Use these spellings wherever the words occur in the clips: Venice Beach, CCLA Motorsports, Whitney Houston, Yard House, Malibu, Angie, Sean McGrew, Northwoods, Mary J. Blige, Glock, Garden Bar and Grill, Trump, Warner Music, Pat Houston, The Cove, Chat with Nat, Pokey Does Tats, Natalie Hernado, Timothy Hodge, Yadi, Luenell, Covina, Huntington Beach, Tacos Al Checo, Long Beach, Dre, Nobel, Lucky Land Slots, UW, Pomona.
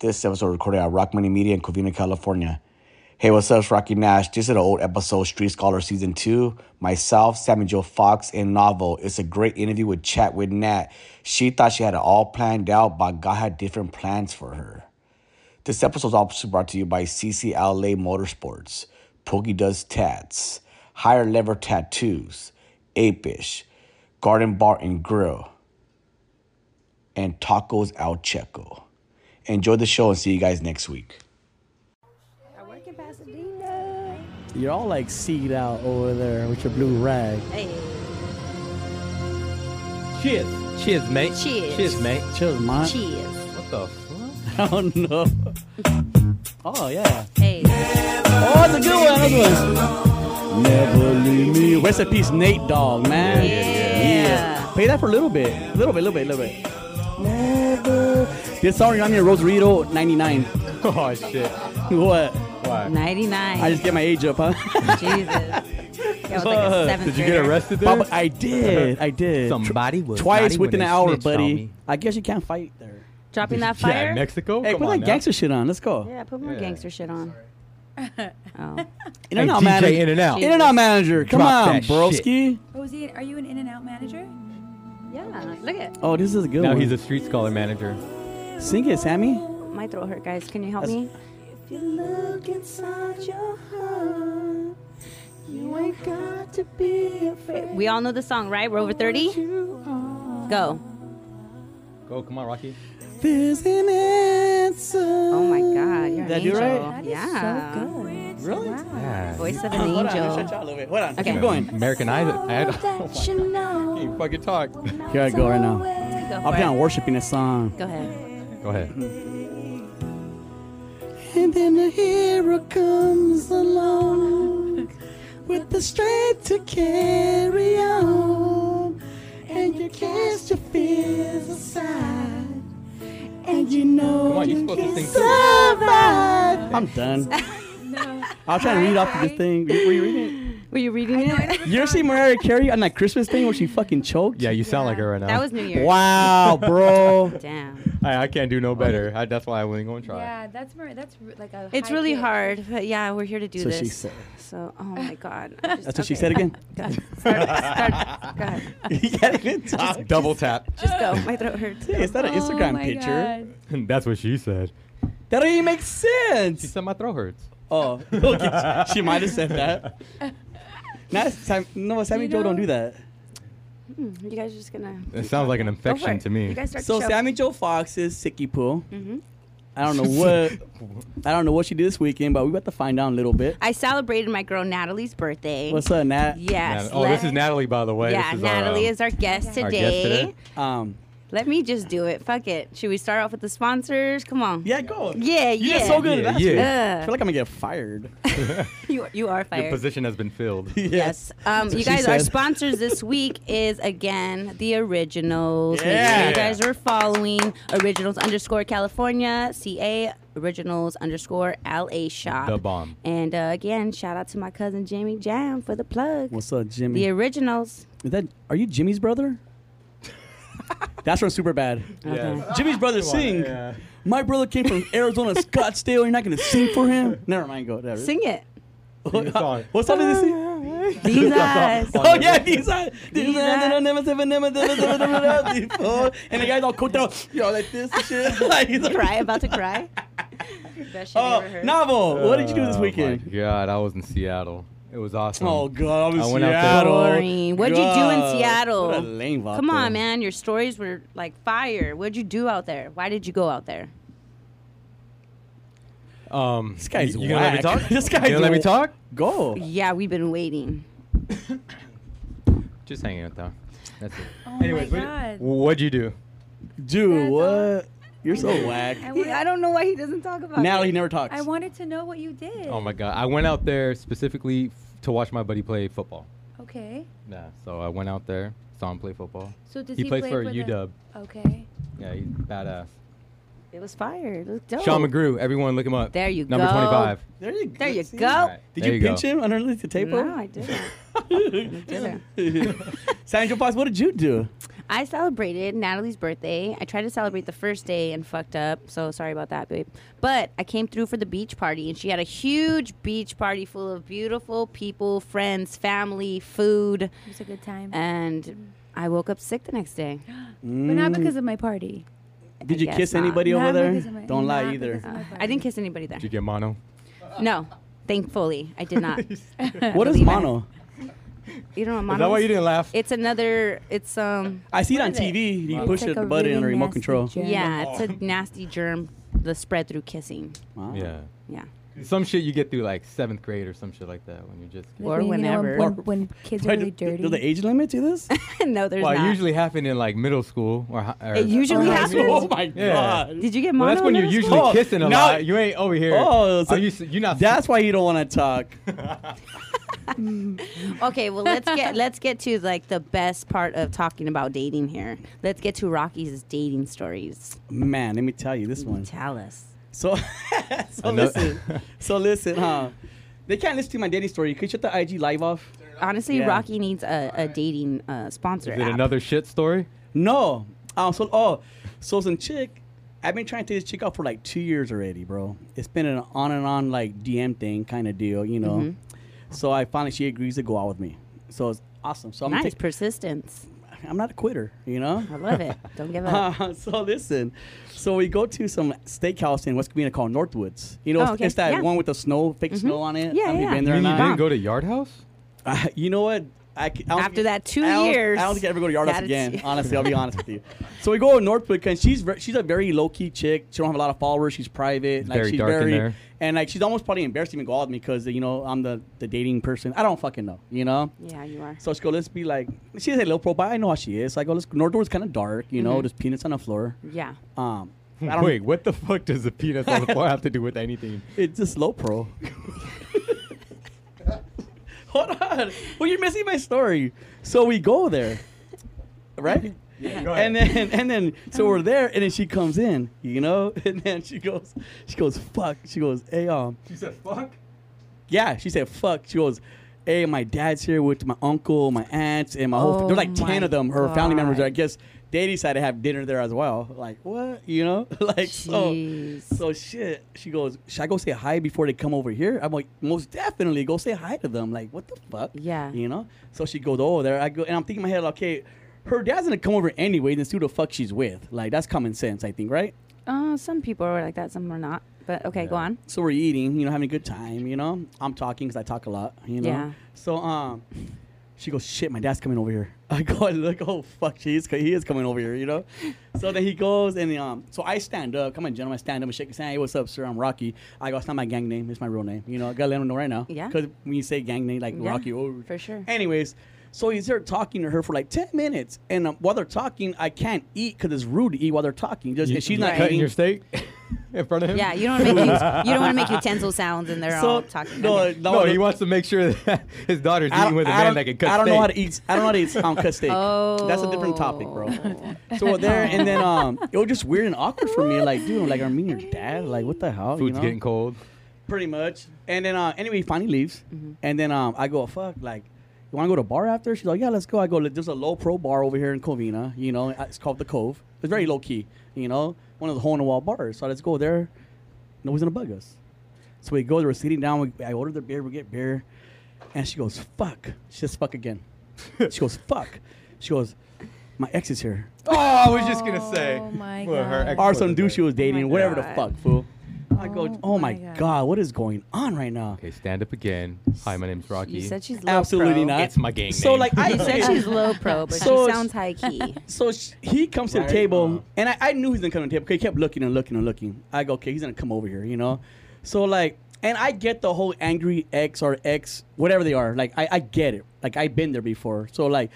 This episode recorded at Rock Money Media in Covina, California. Hey, what's up? It's Rocky Nash. This is an old episode, Street Scholars Season 2. Myself, Sammy Joe Fox, and Novel. It's a great interview with Chat with Nat. She thought she had it all planned out, but God had different plans for her. This episode is also brought to you by CCLA Motorsports, Pokey Does Tats, Higher Lever Tattoos, Ape-ish, Garden Bar and Grill, and Tacos Al Checo. Enjoy the show and see you guys next week. Pasadena. You're all like seed out over there with your blue rag. Hey. Cheers. Cheers, mate. Cheers. Cheers, mate. Cheers, mate. Cheers. What the fuck? I don't know. Oh, yeah. Hey. Oh, that's a good one. Never leave me. Rest in peace, Nate Dogg, man. Yeah. Play that for a little bit. A little bit. Never. This song reminds me of Rosarito 99. Oh, shit. What? 99. I just get my age up, huh? Jesus. Was like a seventh did you get arrested there? I did. Somebody was twice within an hour, buddy. I guess you can't fight there. Dropping that fire? Yeah, Mexico? Hey, put that gangster shit on. Let's go. Yeah, put more gangster shit on. Oh. In-N-Out manager. In-N-Out manager. Come on, broski. Oh, are you an In-N-Out manager? Yeah. Look at. Oh, this is a good one. No, he's a Street Scholar manager. Sing it, Sammy. My throat hurt, guys. Can you help me? You look inside your heart. You ain't got to be afraid. We all know the song, right? We're over 30. Go. Go, come on, Rocky. There's an answer. Oh my God, you're an angel. Did I do right? Yeah. So good. Really? Wow. Yeah. Voice of an angel. Hold on. Okay. Keep going. American Idol. Can't you fucking talk. Here I go right now. I'll be on worshiping this song. Go ahead. And then a hero comes along with the strength to carry on. And you cast your fears aside. And you know you can survive. I'm done. No. I was trying to read off of this thing. Were you reading it? You ever seen Mariah Carey on that Christmas thing where she fucking choked? Yeah, you sound like her right now. That was New Year's. Wow, bro. Damn. I can't do no better. That's why I wouldn't go and try. Yeah, that's like a. It's really hard, but yeah, we're here to do this. She said. So, oh my God. That's what she said again. Start. Go ahead. You can't even talk. Just double tap. Just go. My throat hurts. Hey, is that an Instagram picture? That's what she said. That doesn't even make sense. She said my throat hurts. Oh, she might have said that. Sammy Joe don't do that. You guys are just gonna. It sounds like an infection to me. So Sammy Joe Fox is sicky pool. Mm-hmm. I don't know what she did this weekend, but we got to find out a little bit. I celebrated my girl Natalie's birthday. What's up, Nat? Yes. This is Natalie, by the way. Yeah, Natalie is our guest today. Let me just do it. Fuck it. Should we start off with the sponsors? Come on. Yeah, go. Yeah, you did so good at that. I feel like I'm going to get fired. You are fired. Your position has been filled. Yes. You guys, our sponsors this week is, again, The Originals. Yeah. Make sure you guys are following Originals_California, CA, Originals_LA shop. The bomb. And, again, shout out to my cousin Jimmy Jam for the plug. What's up, Jimmy? The Originals. Are you Jimmy's brother? That's from Superbad. Okay. Jimmy's brother sing. Yeah. My brother came from Arizona, Scottsdale. You're not going to sing for him? Never mind. Go ahead. Sing it. What song did they sing? These eyes. Oh, yeah. These eyes. And the guy's all cooked out. Yo, like this and shit. About to cry. Best shit I've ever heard. Novel, what did you do this weekend? Oh, my God. I was in Seattle. It was awesome. Oh, God. I went Seattle. Out there. What'd you do in Seattle? What a lame vibe. Come on, man. Your stories were like fire. What'd you do out there? Why did you go out there? This guy's whack. You gonna let me talk? Let me talk? Go. Yeah, we've been waiting. Just hanging out, though. That's it. Oh, anyways, my God. What'd you do? Dude, what? You're so whack. I don't know why he doesn't talk about it. Now he never talks. I wanted to know what you did. Oh, my God. I went out there specifically to watch my buddy play football. Okay. Yeah, so I went out there, saw him play football. So he plays for UW. Okay. Yeah, he's badass. It was fire. It was dope. Sean McGrew. Everyone look him up. There you go. Number 25. There you go. Right. Did you pinch him underneath the table? No, I didn't. Sammy Joe Fox, what did you do? I celebrated Natalie's birthday. I tried to celebrate the first day and fucked up, so sorry about that, babe. But I came through for the beach party, and she had a huge beach party full of beautiful people, friends, family, food. It was a good time. And I woke up sick the next day. But not because of my party. Did you kiss anybody over there? Don't lie either. I didn't kiss anybody there. Did you get mono? No. Thankfully, I did not. What is mono? You don't know mono. Is that why you didn't laugh? It's another, it's I see it on TV. You push the button on a remote control. Yeah, it's a nasty germ, the spread through kissing. Wow. Yeah. Yeah. Some shit you get through like 7th grade or some shit like that when you're just kidding. Or whenever. You know, when kids are really dirty. Do the age limit to this? No, there's not. Well, it usually happened in like middle school. Or it usually happens? Oh my God. Did you get mono? Well, that's when you're usually kissing a lot. You ain't over here. Oh, so you're not. That's why you don't want to talk. Okay, well let's get to like the best part of talking about dating here. Let's get to Rocky's dating stories. Man, let me tell you this one. Tell us. So listen, huh? They can't listen to my dating story. Can you shut the IG live off? Honestly, yeah. Rocky needs a dating sponsor. Is it app. Another shit story? No. So some chick. I've been trying to take this chick out for like 2 years already, bro. It's been an on and on like DM thing kind of deal, you know. Mm-hmm. So I finally she agrees to go out with me. So it's awesome. So I'm nice persistence. I'm not a quitter, you know? I love it. Don't give up. So listen. So we go to some steakhouse in West Covina called Northwoods. You know, it's that one with the snow, fake snow on it. Yeah, yeah. You didn't go to Yard House? You know what? After that two years. I don't think I ever go to Yard House again. Honestly, I'll be honest with you. So we go to Northwoods because she's a very low-key chick. She don't have a lot of followers. She's private. Like, very dark in there. And like she's almost probably embarrassed to even go out with me because, you know, I'm the dating person. I don't fucking know, you know? Yeah, you are. So she goes, let's be like, she's a little profile. I know how she is. So I go, Northwoods kind of dark, you know, there's peanuts on the floor. Yeah. Wait, what the fuck does the peanuts on the floor have to do with anything? It's just low pro. Hold on. Well, you're missing my story. So we go there, right? Yeah, go ahead. And then, so we're there, and then she comes in, you know? And then she goes, fuck. She goes, hey, She said, fuck? Yeah, she said, fuck. She goes, hey, my dad's here with my uncle, my aunts, and my whole... There's like 10 of them, her family members. I guess they decided to have dinner there as well. Like, what? You know? Like, so shit. She goes, should I go say hi before they come over here? I'm like, most definitely. Go say hi to them. Like, what the fuck? Yeah. You know? So she goes, oh, there I go. And I'm thinking in my head, okay... Her dad's gonna come over anyway, then see who the fuck she's with. Like, that's common sense, I think, right? Some people are like that, some are not. But, okay, go on. So we're eating, you know, having a good time, you know? I'm talking because I talk a lot, you know? Yeah. So, she goes, shit, my dad's coming over here. I go, I look, oh, fuck, he is coming over here, you know? So then he goes, and so I stand up. Come on, gentlemen, I stand up and shake his hand. Hey, what's up, sir? I'm Rocky. I go, it's not my gang name. It's my real name. You know, I gotta let him know right now. Yeah. Because when you say gang name, like Rocky. Oh. For sure. Anyways. So he's there talking to her for like 10 minutes. And while they're talking, I can't eat because it's rude to eat while they're talking. She's not cutting eating. Your steak in front of him? Yeah, you don't want to make utensil sounds and they're all talking. No, he wants to make sure that his daughter's eating with a man that can cut steak. I don't know how to eat cut steak. Oh. That's a different topic, bro. So we're there and then it was just weird and awkward for me. Like, dude, I'm meeting your dad. Like, what the hell? Food's getting cold. Pretty much. And then anyway, he finally leaves. Mm-hmm. And then I go, fuck, like, you want to go to a bar after? She's like, yeah, let's go. I go, there's a low-pro bar over here in Covina. You know, it's called The Cove. It's very low-key, you know, one of the hole-in-the-wall bars. So let's go there. Nobody's going to bug us. So we go. We're sitting down. I ordered the beer. We get beer. And she goes, fuck. She says, fuck again. She goes, fuck. She goes, my ex is here. Oh, I was just going to say. Oh, my God. Or some dude she was dating, whatever the fuck, fool. I go, oh my God, what is going on right now? Okay, stand up again. Hi, my name's Rocky. You said she's low Absolutely pro. Not. It's my gang name. Like, I said she's low pro, but she sounds high key. So he comes to the table, and I knew he was going to come to the table because he kept looking and looking and looking. I go, okay, he's going to come over here, you know? So, like, and I get the whole angry ex or ex, whatever they are. Like, I get it. Like, I've been there before. So, like,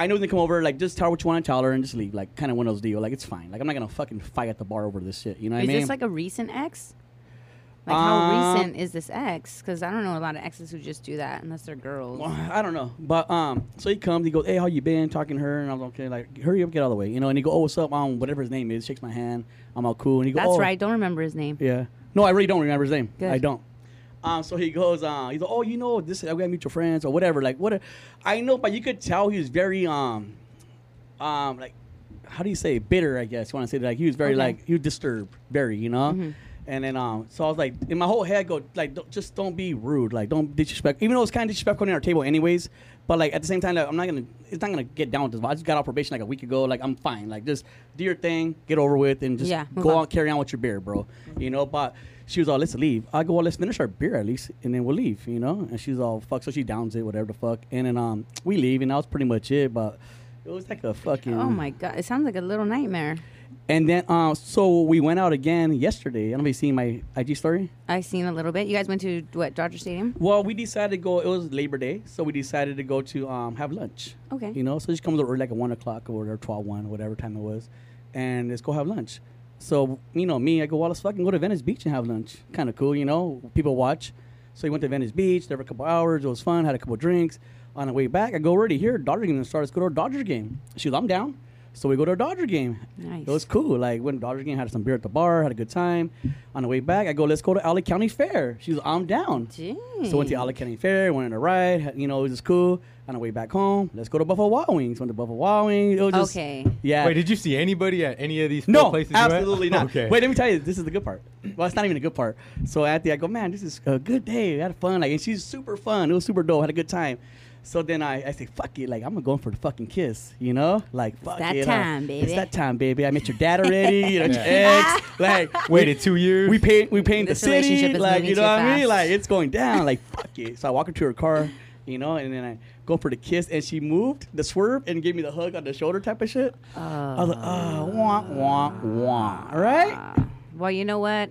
I know they come over, like, just tell her what you want to tell her and just leave. Like, kind of one of those deals. Like, it's fine. Like, I'm not going to fucking fight at the bar over this shit. You know what I mean? Is this, like, a recent ex? Like, how recent is this ex? Because I don't know a lot of exes who just do that unless they're girls. Well, I don't know. But, so he comes. He goes, hey, how you been? Talking to her. And I'm okay. Like, hurry up. Get out of the way. You know? And he goes, oh, what's up? Whatever his name is. Shakes my hand. I'm all cool. And he goes, that's right. Don't remember his name. Yeah. No, I really don't remember his name. Good. I don't. So he goes, he's like, oh, you know, this, I'm going to meet your friends or whatever. Like, what? I know, but you could tell he was very like, how do you say, bitter, I guess you want to say that. Like, he was very, like, he was disturbed, very, you know? Mm-hmm. And then, so I was like, in my whole head, go, like, just don't be rude. Like, don't disrespect. Even though it's kind of disrespectful in our table anyways. But, like, at the same time, like, I'm not going to, it's not going to get down with this. I just got off probation, like, a week ago. Like, I'm fine. Like, just do your thing, get over with, and just go on, carry on with your beer, bro. Mm-hmm. You know, but she was all, let's leave. I go, well, let's finish our beer at least, and then we'll leave, you know? And she's all, fuck. So she downs it, whatever the fuck. And then we leave, and that was pretty much it. But it was like a fucking... Oh, my God. It sounds like a little nightmare. And then, so we went out again yesterday. I don't know if you've seen my IG story. I seen a little bit. You guys went to, what, Dodger Stadium? Well, we decided to go. It was Labor Day, so we decided to go to have lunch. Okay. You know, so she comes over like at 1 o'clock or 12, 1, whatever time it was. And let's go have lunch. So, you know, me, I go, well, let's fucking go to Venice Beach and have lunch. Kind of cool, you know, people watch. So we went to Venice Beach. There were a couple hours. It was fun. Had a couple drinks. On the way back, I go, we're already here. Dodger game starts. Let's go to a Dodger game. She goes, I'm down. So we go to a Dodger game. Nice. It was cool. Like, went to Dodger game, had some beer at the bar, had a good time. On the way back, I go, let's go to LA County Fair. She's, I'm down. Jeez. So went to LA County Fair, went on a ride. Had, you know, it was just cool. On the way back home, let's go to Buffalo Wild Wings. Went to Buffalo Wild Wings. It was just, yeah. Wait, did you see anybody at any of these places? No, absolutely not. Okay. Wait, let me tell you, this is the good part. Well, it's not even a good part. So at the, I go, man, this is a good day. We had fun. Like, and she's super fun. It was super dope. Had a good time. So then I say, fuck it. Like, I'm going for the fucking kiss, you know? Like, fuck it. It's that time, baby. It's that time, baby. I met your dad already. You know, your ex. Like, waited 2 years. We paying the city. Like, you know what I mean? Like, it's going down. Like, fuck it. So I walk into her car, you know, and then I go for the kiss. And she moved the swerve and gave me the hug on the shoulder type of shit. I was like, oh, wah, wah, wah. All right? Well, you know what?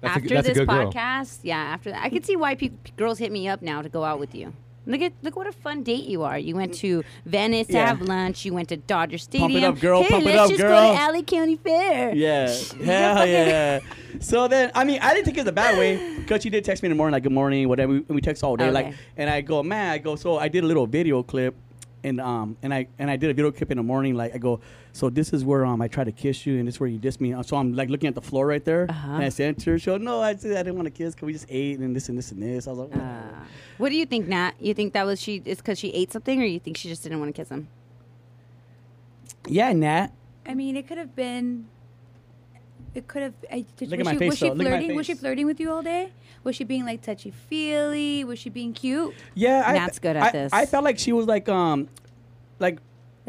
That's after this podcast, after that, I could see why girls hit me up now to go out with you. Look what a fun date you are. You went to Venice to have lunch. You went to Dodger Stadium. Pump it up, girl. Hey, pump it up, girl. Let's just go to LA County Fair. Yeah. Hell yeah. So then, I mean, I didn't think it was a bad way because she did text me in the morning, like, good morning, whatever. We text all day. Okay. Like, and I go, man, I go, so I did a little video clip. And I did a video clip in the morning. Like, I go, so this is where I tried to kiss you, and this is where you dissed me. So I'm like looking at the floor right there, and I said to her, she goes, no, I didn't want to kiss because we just ate and this and this and this. I was like, what do you think, Nat? You think that was it's because she ate something, or you think she just didn't want to kiss him? Yeah, Nat. I mean, it could have been. It could have. Was she flirting with you all day? Was she being like touchy feely? Was she being cute? Yeah, Nat's good at this. I felt like she was like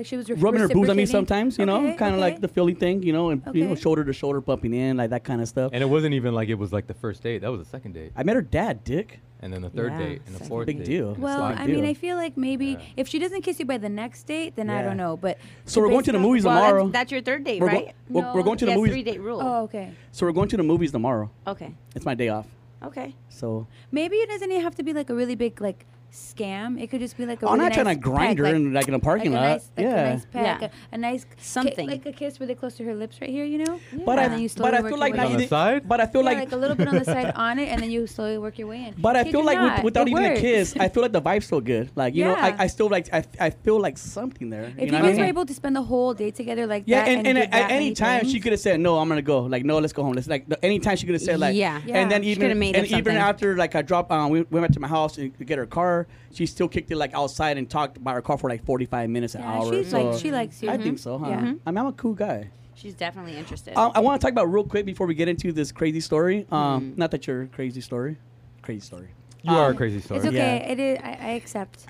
she was rubbing her boobs on me sometimes. You know, kind of like the feely thing. You know, and you know, shoulder to shoulder, bumping in, like that kind of stuff. And it wasn't even like it was like the first date. That was the second date. I met her dad, Dick. And then the third date and the fourth date. Big deal. Well, I mean, I feel like maybe if she doesn't kiss you by the next date, then I don't know. But so we're going to the movies tomorrow. That's your third date, right? We're going to the movies. 3-date rule. Oh, okay. So we're going to the movies tomorrow. Okay. It's my day off. Okay. So maybe it doesn't have to be like a really big like scam. It could just be like a. I'm really not trying to grind her in a parking lot. A nice something like a kiss really close to her lips right here, you know. Yeah. But I feel like on the side. But I feel like a little bit on the side on it, and then you slowly work your way in. But I feel like without even a kiss, I feel like the vibe's so good. Like you know, I still like I feel like something there. If you guys were able to spend the whole day together like that, and at any time she could have said no, I'm gonna go. Like no, let's go home. Let's like any time she could have said like and then even after like I dropped, we went back to my house to get her car. She still kicked it like outside and talked about her car for like 45 minutes an hour. She likes you. I think so, huh? Yeah. I mean, I'm a cool guy. She's definitely interested. I want to talk about real quick before we get into this crazy story. Not that you're a crazy story. Crazy story. You are a crazy story. It's okay. Yeah. It is. I accept.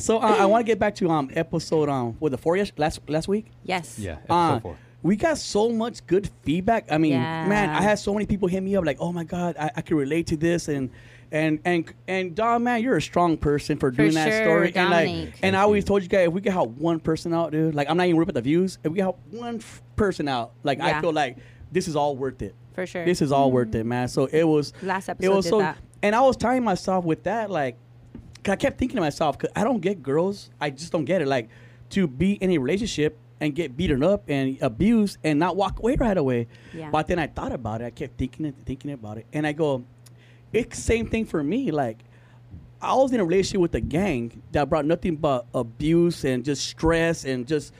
So I want to get back to episode with the 4 years last week. Yes. Yeah. Episode 4. We got so much good feedback. I mean, man, I had so many people hit me up like, "Oh my God, I can relate to this," and Dom, man, you're a strong person for doing that story. Dominique. And I always told you guys, if we could help one person out, dude, like I'm not even worried about the views. If we help one person out, like I feel like this is all worth it. For sure, this is all worth it, man. So it was last episode. It was that. And I was telling myself with that, like, I kept thinking to myself, cause I don't get girls. I just don't get it. Like, to be in a relationship and get beaten up and abused and not walk away right away. Yeah. But then I thought about it. I kept thinking about it. And I go, it's the same thing for me. Like, I was in a relationship with a gang that brought nothing but abuse and just stress and just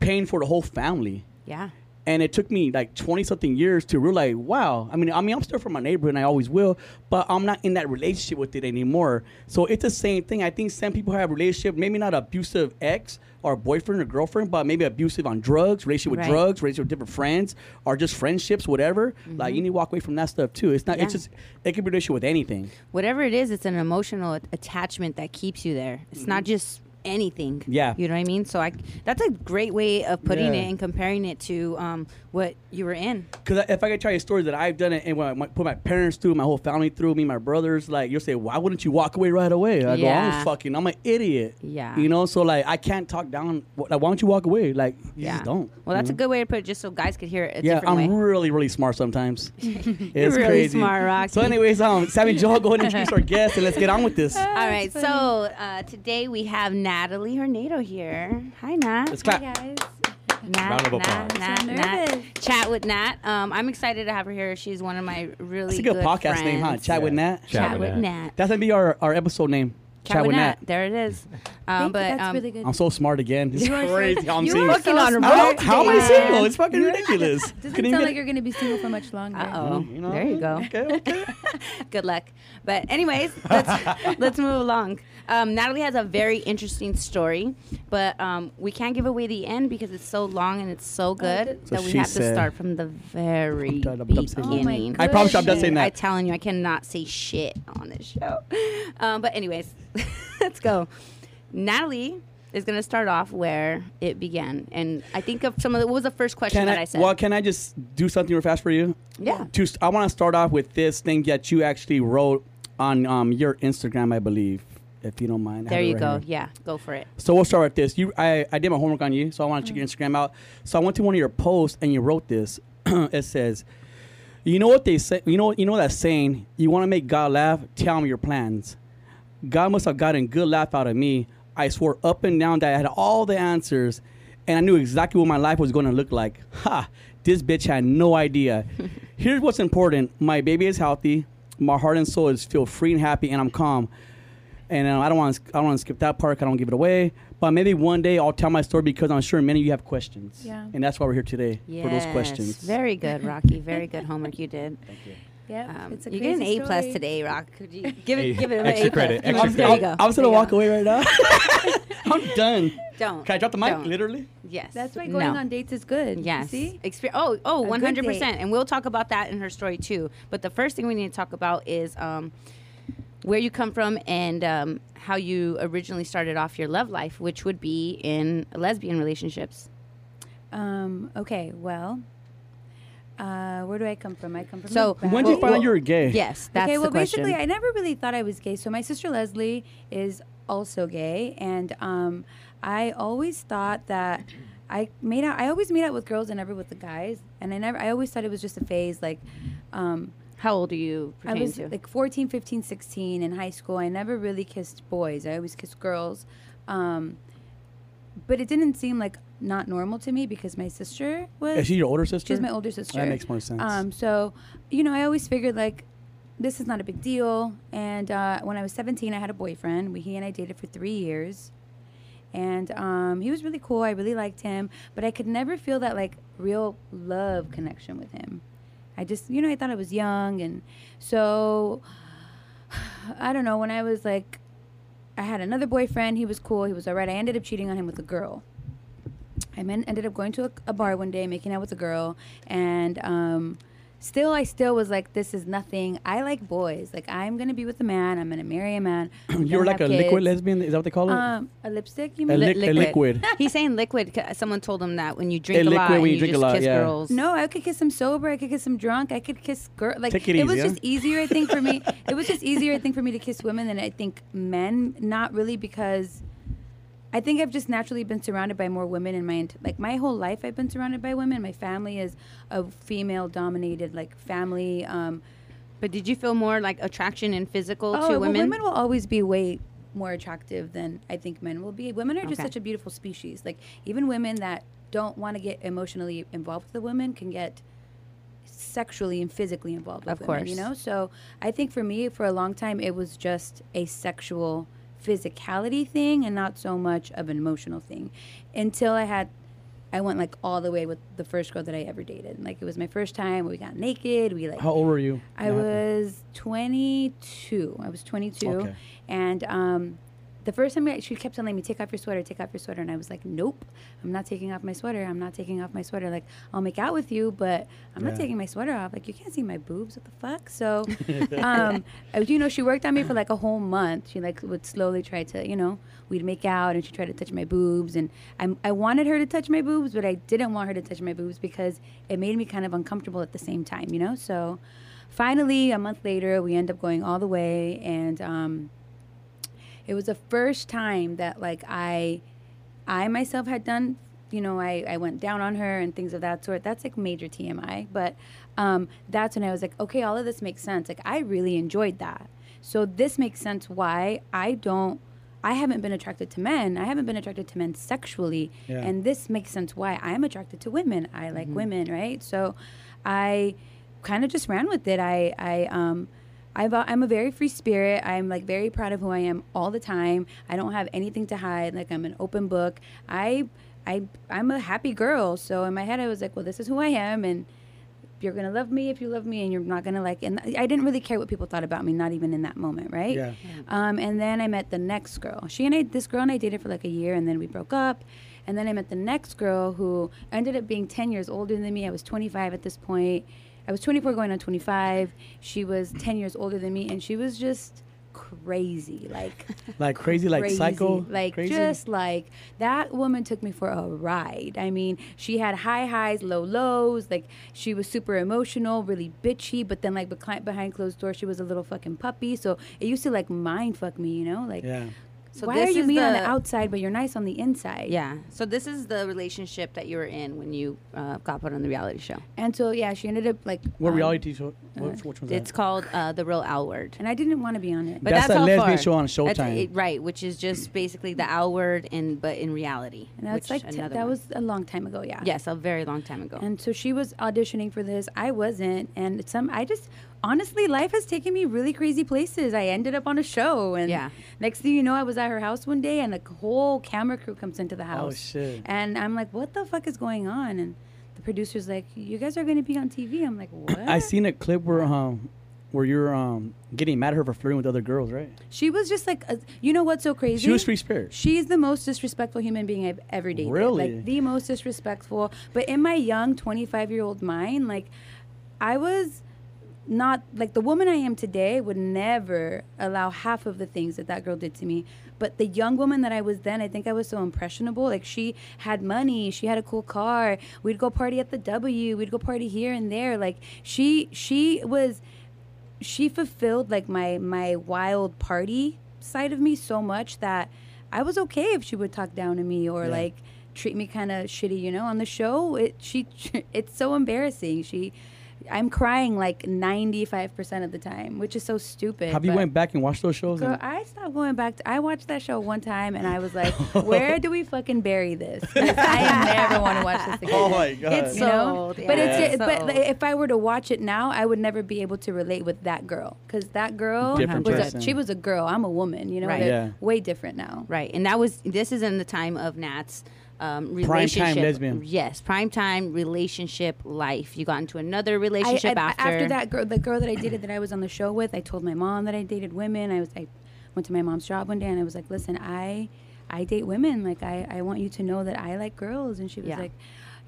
pain for the whole family. Yeah. And it took me like 20-something years to realize, wow, I mean, I'm still from my neighborhood, and I always will, but I'm not in that relationship with it anymore. So it's the same thing. I think some people have a relationship, maybe not abusive ex or boyfriend or girlfriend, but maybe abusive on drugs, relationship with drugs, relationship with different friends, or just friendships, whatever. Mm-hmm. Like, you need to walk away from that stuff, too. It's not. Yeah. It's just, it can be a relationship with anything. Whatever it is, it's an emotional attachment that keeps you there. It's not just anything. Yeah. You know what I mean? So that's a great way of putting it and comparing it to what you were in. Because if I could tell you a story that I've done it and when I put my parents through, my whole family through, me, my brothers, like, you'll say, why wouldn't you walk away right away? I go, I'm an idiot. Yeah. You know, so like, I can't talk down. Like, why don't you walk away? Like, you just don't. Well, that's a good way to put it, just so guys could hear it. Yeah, I'm really, really smart sometimes. It's really crazy. Smart, Rocky. So anyways, Sammy Joe, go ahead and introduce our guest and let's get on with this. All right. So today we have Natalie Hernado here. Hi, Nat. Let's clap. Hi, guys. Nat. Chat with Nat. I'm excited to have her here. She's one of my really good podcast friends. Name, huh? Chat with Nat. Chat with Nat. That's gonna be our episode name. Chat with Nat. There it is. That's really good. I'm so smart again. It's crazy. I'm single. How am I single? It's fucking ridiculous. Doesn't sound like you're going to be single for much longer. There you go. Okay. Good luck. But anyways, let's move along. Natalie has a very interesting story, but we can't give away the end because it's so long and it's so good that we have to start from the very beginning. I promise you, I'm not saying that. I'm telling you, I cannot say shit on this show. But anyways, let's go. Natalie is going to start off where it began. And I think of some of what was the first question that I said? Well, can I just do something real fast for you? Yeah. I want to start off with this thing that you actually wrote on your Instagram, I believe, if you don't mind. There you go. Yeah, go for it. So we'll start with this. I did my homework on you, so I want to check your Instagram out. So I went to one of your posts, and you wrote this. It says, you know what they say? You know that saying, you want to make God laugh, tell him your plans. God must have gotten a good laugh out of me. I swore up and down that I had all the answers, and I knew exactly what my life was going to look like. Ha! This bitch had no idea. Here's what's important. My baby is healthy. My heart and soul feel free and happy, and I'm calm. And I don't want to skip that part. I don't give it away. But maybe one day I'll tell my story because I'm sure many of you have questions. Yeah. And that's why we're here today for those questions. Very good, Rocky. Very good homework you did. Thank you. Yeah, you get an A+ today, Rock. Could you give it an extra A+? Credit. There you go. I'm just gonna walk away right now. I'm done. Don't. Can I drop the mic? Don't. Literally. Yes. That's why going on dates is good. Yes. See? 100%. And we'll talk about that in her story too. But the first thing we need to talk about is where you come from and how you originally started off your love life, which would be in lesbian relationships. Okay. Well. Where do I come from? I come from. So when did you find out you were gay? Yes, that's the question. Basically, I never really thought I was gay. So my sister Leslie is also gay, and I always thought that I always made out with girls and never with the guys, and I always thought it was just a phase. Like, how old are you? I was like 14, 15, 16 in high school. I never really kissed boys. I always kissed girls, but it didn't seem like not normal to me because my sister was. Is she your older sister? She's my older sister. That makes more sense. So, you know, I always figured like this is not a big deal. And when I was 17, I had a boyfriend. He and I dated for 3 years, and he was really cool. I really liked him, but I could never feel that like real love connection with him. I just, you know, I thought I was young, and so I don't know. When I was like, I had another boyfriend. He was cool. He was all right. I ended up cheating on him with a girl. I ended up going to a bar one day, making out with a girl, and I still was like, this is nothing. I like boys. Like, I'm going to be with a man. I'm going to marry a man. You were like a liquid lesbian? Is that what they call it? A lipstick? You mean? A liquid. He's saying liquid. Someone told him that when you drink a lot, you just kiss girls. No, I could kiss them sober. I could kiss them drunk. I could kiss girls. Like, it was just easier, I think, for me to kiss women than I think men. Not really, because I think I've just naturally been surrounded by more women in my whole life. I've been surrounded by women. My family is a female-dominated family. But did you feel more like attraction and physical to women? Women will always be way more attractive than I think men will be. Women are just such a beautiful species. Like, even women that don't want to get emotionally involved with the women can get sexually and physically involved with women. Of course, you know. So I think for me, for a long time, it was just a sexual physicality thing and not so much of an emotional thing until I had I went like all the way with the first girl that I ever dated. Like it was my first time. We got naked. We like. How old were you? I was 22. Okay. And the first time she kept on letting me take off your sweater, and I was like, nope, I'm not taking off my sweater. Like I'll make out with you, but I'm not taking my sweater off. Like you can't see my boobs. What the fuck? So, you know, she worked on me for like a whole month. She like would slowly try to, you know, we'd make out and she tried to touch my boobs, and I wanted her to touch my boobs, but I didn't want her to touch my boobs because it made me kind of uncomfortable at the same time, you know. So, finally, a month later, we end up going all the way, and it was the first time that like I myself had done, you know, I went down on her and things of that sort. That's like major TMI, but that's when I was like, okay, all of this makes sense. Like I really enjoyed that, so this makes sense why I haven't been attracted to men. I haven't been attracted to men sexually. Yeah. And this makes sense why I'm attracted to women. I like women, right? So I kind of just ran with it. I'm a very free spirit. I'm like very proud of who I am all the time. I don't have anything to hide. Like I'm an open book. I'm a happy girl. So in my head I was like, well, this is who I am, and you're going to love me if you love me, and you're not going to like, and I didn't really care what people thought about me, not even in that moment, right? Yeah. And then I met the next girl. This girl and I dated for like a year, and then we broke up. And then I met the next girl who ended up being 10 years older than me. I was 25 at this point. I was 24 going on 25. She was 10 years older than me, and she was just crazy. Like crazy, like psycho? Like crazy? Just like, that woman took me for a ride. I mean, she had high highs, low lows. Like, she was super emotional, really bitchy, but then like behind closed doors, she was a little fucking puppy. So it used to like mind fuck me, you know? Like, yeah. So why are you mean on the outside, but you're nice on the inside? Yeah. So this is the relationship that you were in when you got put on the reality show. And so, yeah, she ended up like... What reality show? Which one's that? It's called The Real Al Word. And I didn't want to be on it. But that's a lesbian show on Showtime. Right, which is just basically the Al Word, but in reality. And that's like that was a long time ago, yeah. Yes, a very long time ago. And so she was auditioning for this. I wasn't. And honestly, life has taken me really crazy places. I ended up on a show, and next thing you know, I was at her house one day, and a whole camera crew comes into the house. Oh, shit. And I'm like, what the fuck is going on? And the producer's like, you guys are going to be on TV. I'm like, what? I seen a clip where you're getting mad at her for flirting with other girls, right? She was just like, you know what's so crazy? She was free spirit. She's the most disrespectful human being I've ever dated. Really? Like, the most disrespectful. But in my young 25-year-old mind, like, I was... not like the woman I am today would never allow half of the things that girl did to me. But the young woman that I was then, I think I was so impressionable. Like, she had money, she had a cool car, we'd go party at the W, we'd go party here and there. Like, she fulfilled like my wild party side of me so much that I was okay if she would talk down to me or like treat me kind of shitty, you know. On the show, it's so embarrassing. I'm crying like 95% of the time, which is so stupid. Have you went back and watched those shows? Girl, I stopped going back. I watched that show one time, and I was like, where do we fucking bury this? I never want to watch this again. Oh, my God. It's sold. Yeah. But if I were to watch it now, I would never be able to relate with that girl. Because that girl, she was a girl. I'm a woman, you know? Right. Yeah. Way different now. Right. And this is in the time of Nat's relationship. Prime time lesbian. Yes, prime time relationship life. You got into another relationship after that girl, the girl that I dated that I was on the show with. I told my mom that I dated women. I went to my mom's job one day, and I was like, listen, I date women. Like, I want you to know that I like girls. And she was like,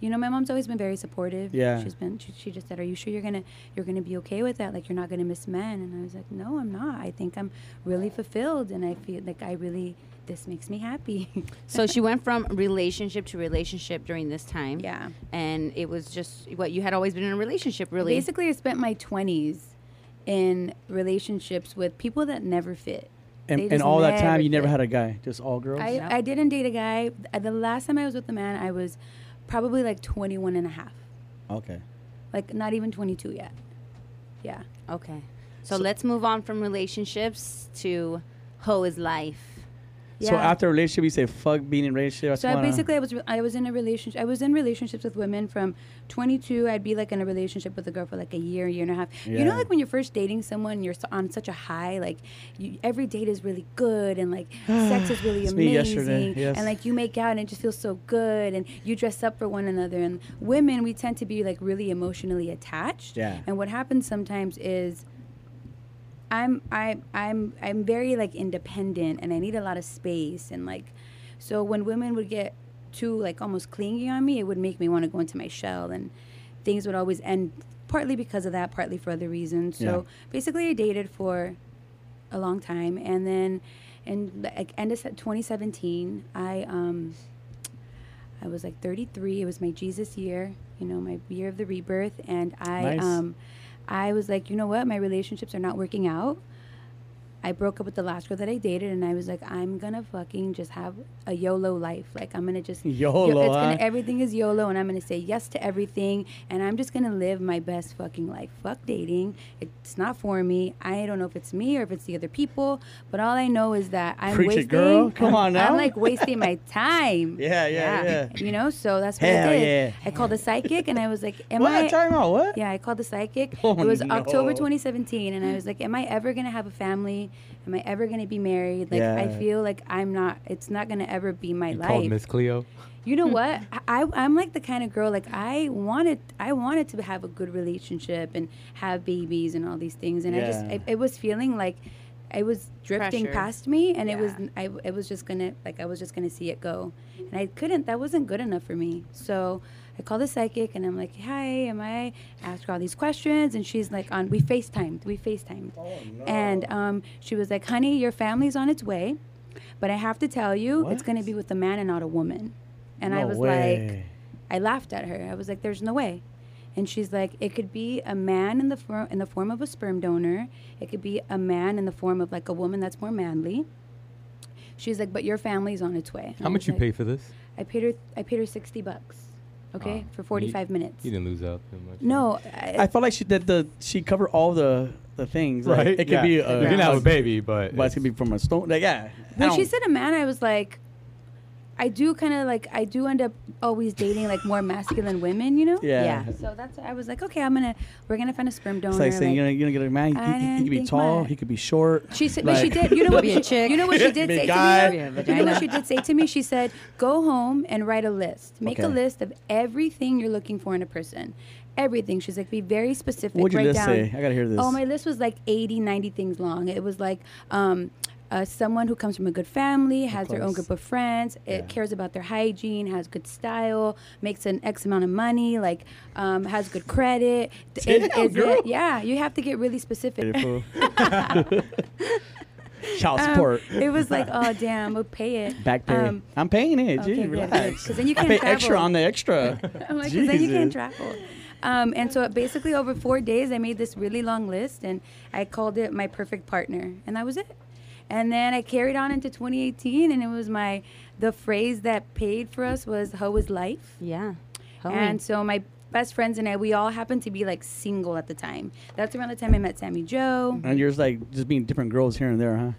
you know, my mom's always been very supportive. Yeah. She just said, are you sure you're gonna be okay with that? Like, you're not gonna miss men? And I was like, no, I'm not. I think I'm really fulfilled, and I feel like this makes me happy. So she went from relationship to relationship during this time. Yeah. And it was just what you had always been in a relationship, really. Basically, I spent my 20s in relationships with people that never fit. And all that time, you never had a guy? Just all girls? I didn't date a guy. The last time I was with a man, I was probably like 21 and a half. Okay. Like, not even 22 yet. Yeah. Okay. So let's move on from relationships to hoe is life. Yeah. So after a relationship, you say, fuck being in a relationship. So I was in a relationship. I was in relationships with women from 22. I'd be like in a relationship with a girl for like a year, year and a half. Yeah. You know, like when you're first dating someone, you're on such a high, like every date is really good and like sex is really amazing. Yes. And like you make out and it just feels so good and you dress up for one another. And women, we tend to be like really emotionally attached. Yeah. And what happens sometimes is I'm very like independent and I need a lot of space, and like so when women would get too like almost clingy on me, it would make me want to go into my shell, and things would always end partly because of that, partly for other reasons. So basically I dated for a long time, and then in like end of 2017 I was like 33. It was my Jesus year, you know, my year of the rebirth, and I was like, you know what? My relationships are not working out. I broke up with the last girl that I dated, and I was like, I'm going to fucking just have a YOLO life. Like, I'm going to just... YOLO, everything is YOLO, and I'm going to say yes to everything, and I'm just going to live my best fucking life. Fuck dating. It's not for me. I don't know if it's me or if it's the other people, but all I know is that I'm I'm like wasting my time. Yeah. You know? So that's what I did. Yeah. I called a psychic, and I was like, What? Yeah, I called the psychic. Oh, it was October 2017, and I was like, am I ever going to have a family? Am I ever going to be married? Like, I feel like I'm not, it's not going to ever be my life. You called Miss Cleo. You know what? I'm like the kind of girl, like, I wanted to have a good relationship and have babies and all these things. And it was feeling like I was drifting past me, and I was just going to see it go. And that wasn't good enough for me. So I called the psychic, and I'm like, asked her all these questions, and she's like, we FaceTimed. Oh, no. And she was like, honey, your family's on its way, but I have to tell you, it's going to be with a man and not a woman. And I laughed at her. I was like, there's no way. And she's like, it could be a man in the form of a sperm donor. It could be a man in the form of like a woman that's more manly. She's like, but your family's on its way. And how much you pay for this? I paid her $60. Okay, for 45 minutes. You didn't lose out too much. No, I felt like she covered all the things. Right, like, it could be a, you can have a baby, but it's gonna be from a stone. Like, when she said a man, I was like, I do end up always dating like more masculine women, you know? Yeah. So that's I was like, okay, we're gonna find a sperm donor. It's like saying you're gonna get a man. He could be tall. He could be short. She said, but she did. You know what she did? You know what she did say to me? She said, go home and write a list. Make a list of everything you're looking for in a person. Everything. She's like, be very specific. What'd your list say? I gotta hear this. Oh, my list was like 80, 90 things long. It was like, someone who comes from a good family, has their own group of friends, cares about their hygiene, has good style, makes an X amount of money, like has good credit. You have to get really specific. Child support. It was like, oh damn, we'll pay it. Back pay. I'm paying it. Okay, relax. Because then you can't travel. Extra on the extra. Then you can't travel. And so basically over 4 days, I made this really long list, and I called it my perfect partner, and that was it. And then I carried on into 2018, and it was the phrase that paid for us was "Hoe is life." Yeah. Hoeing. And so my best friends and I, we all happened to be like single at the time. That's around the time I met Sammy Joe. And you're just like just being different girls here and there, huh?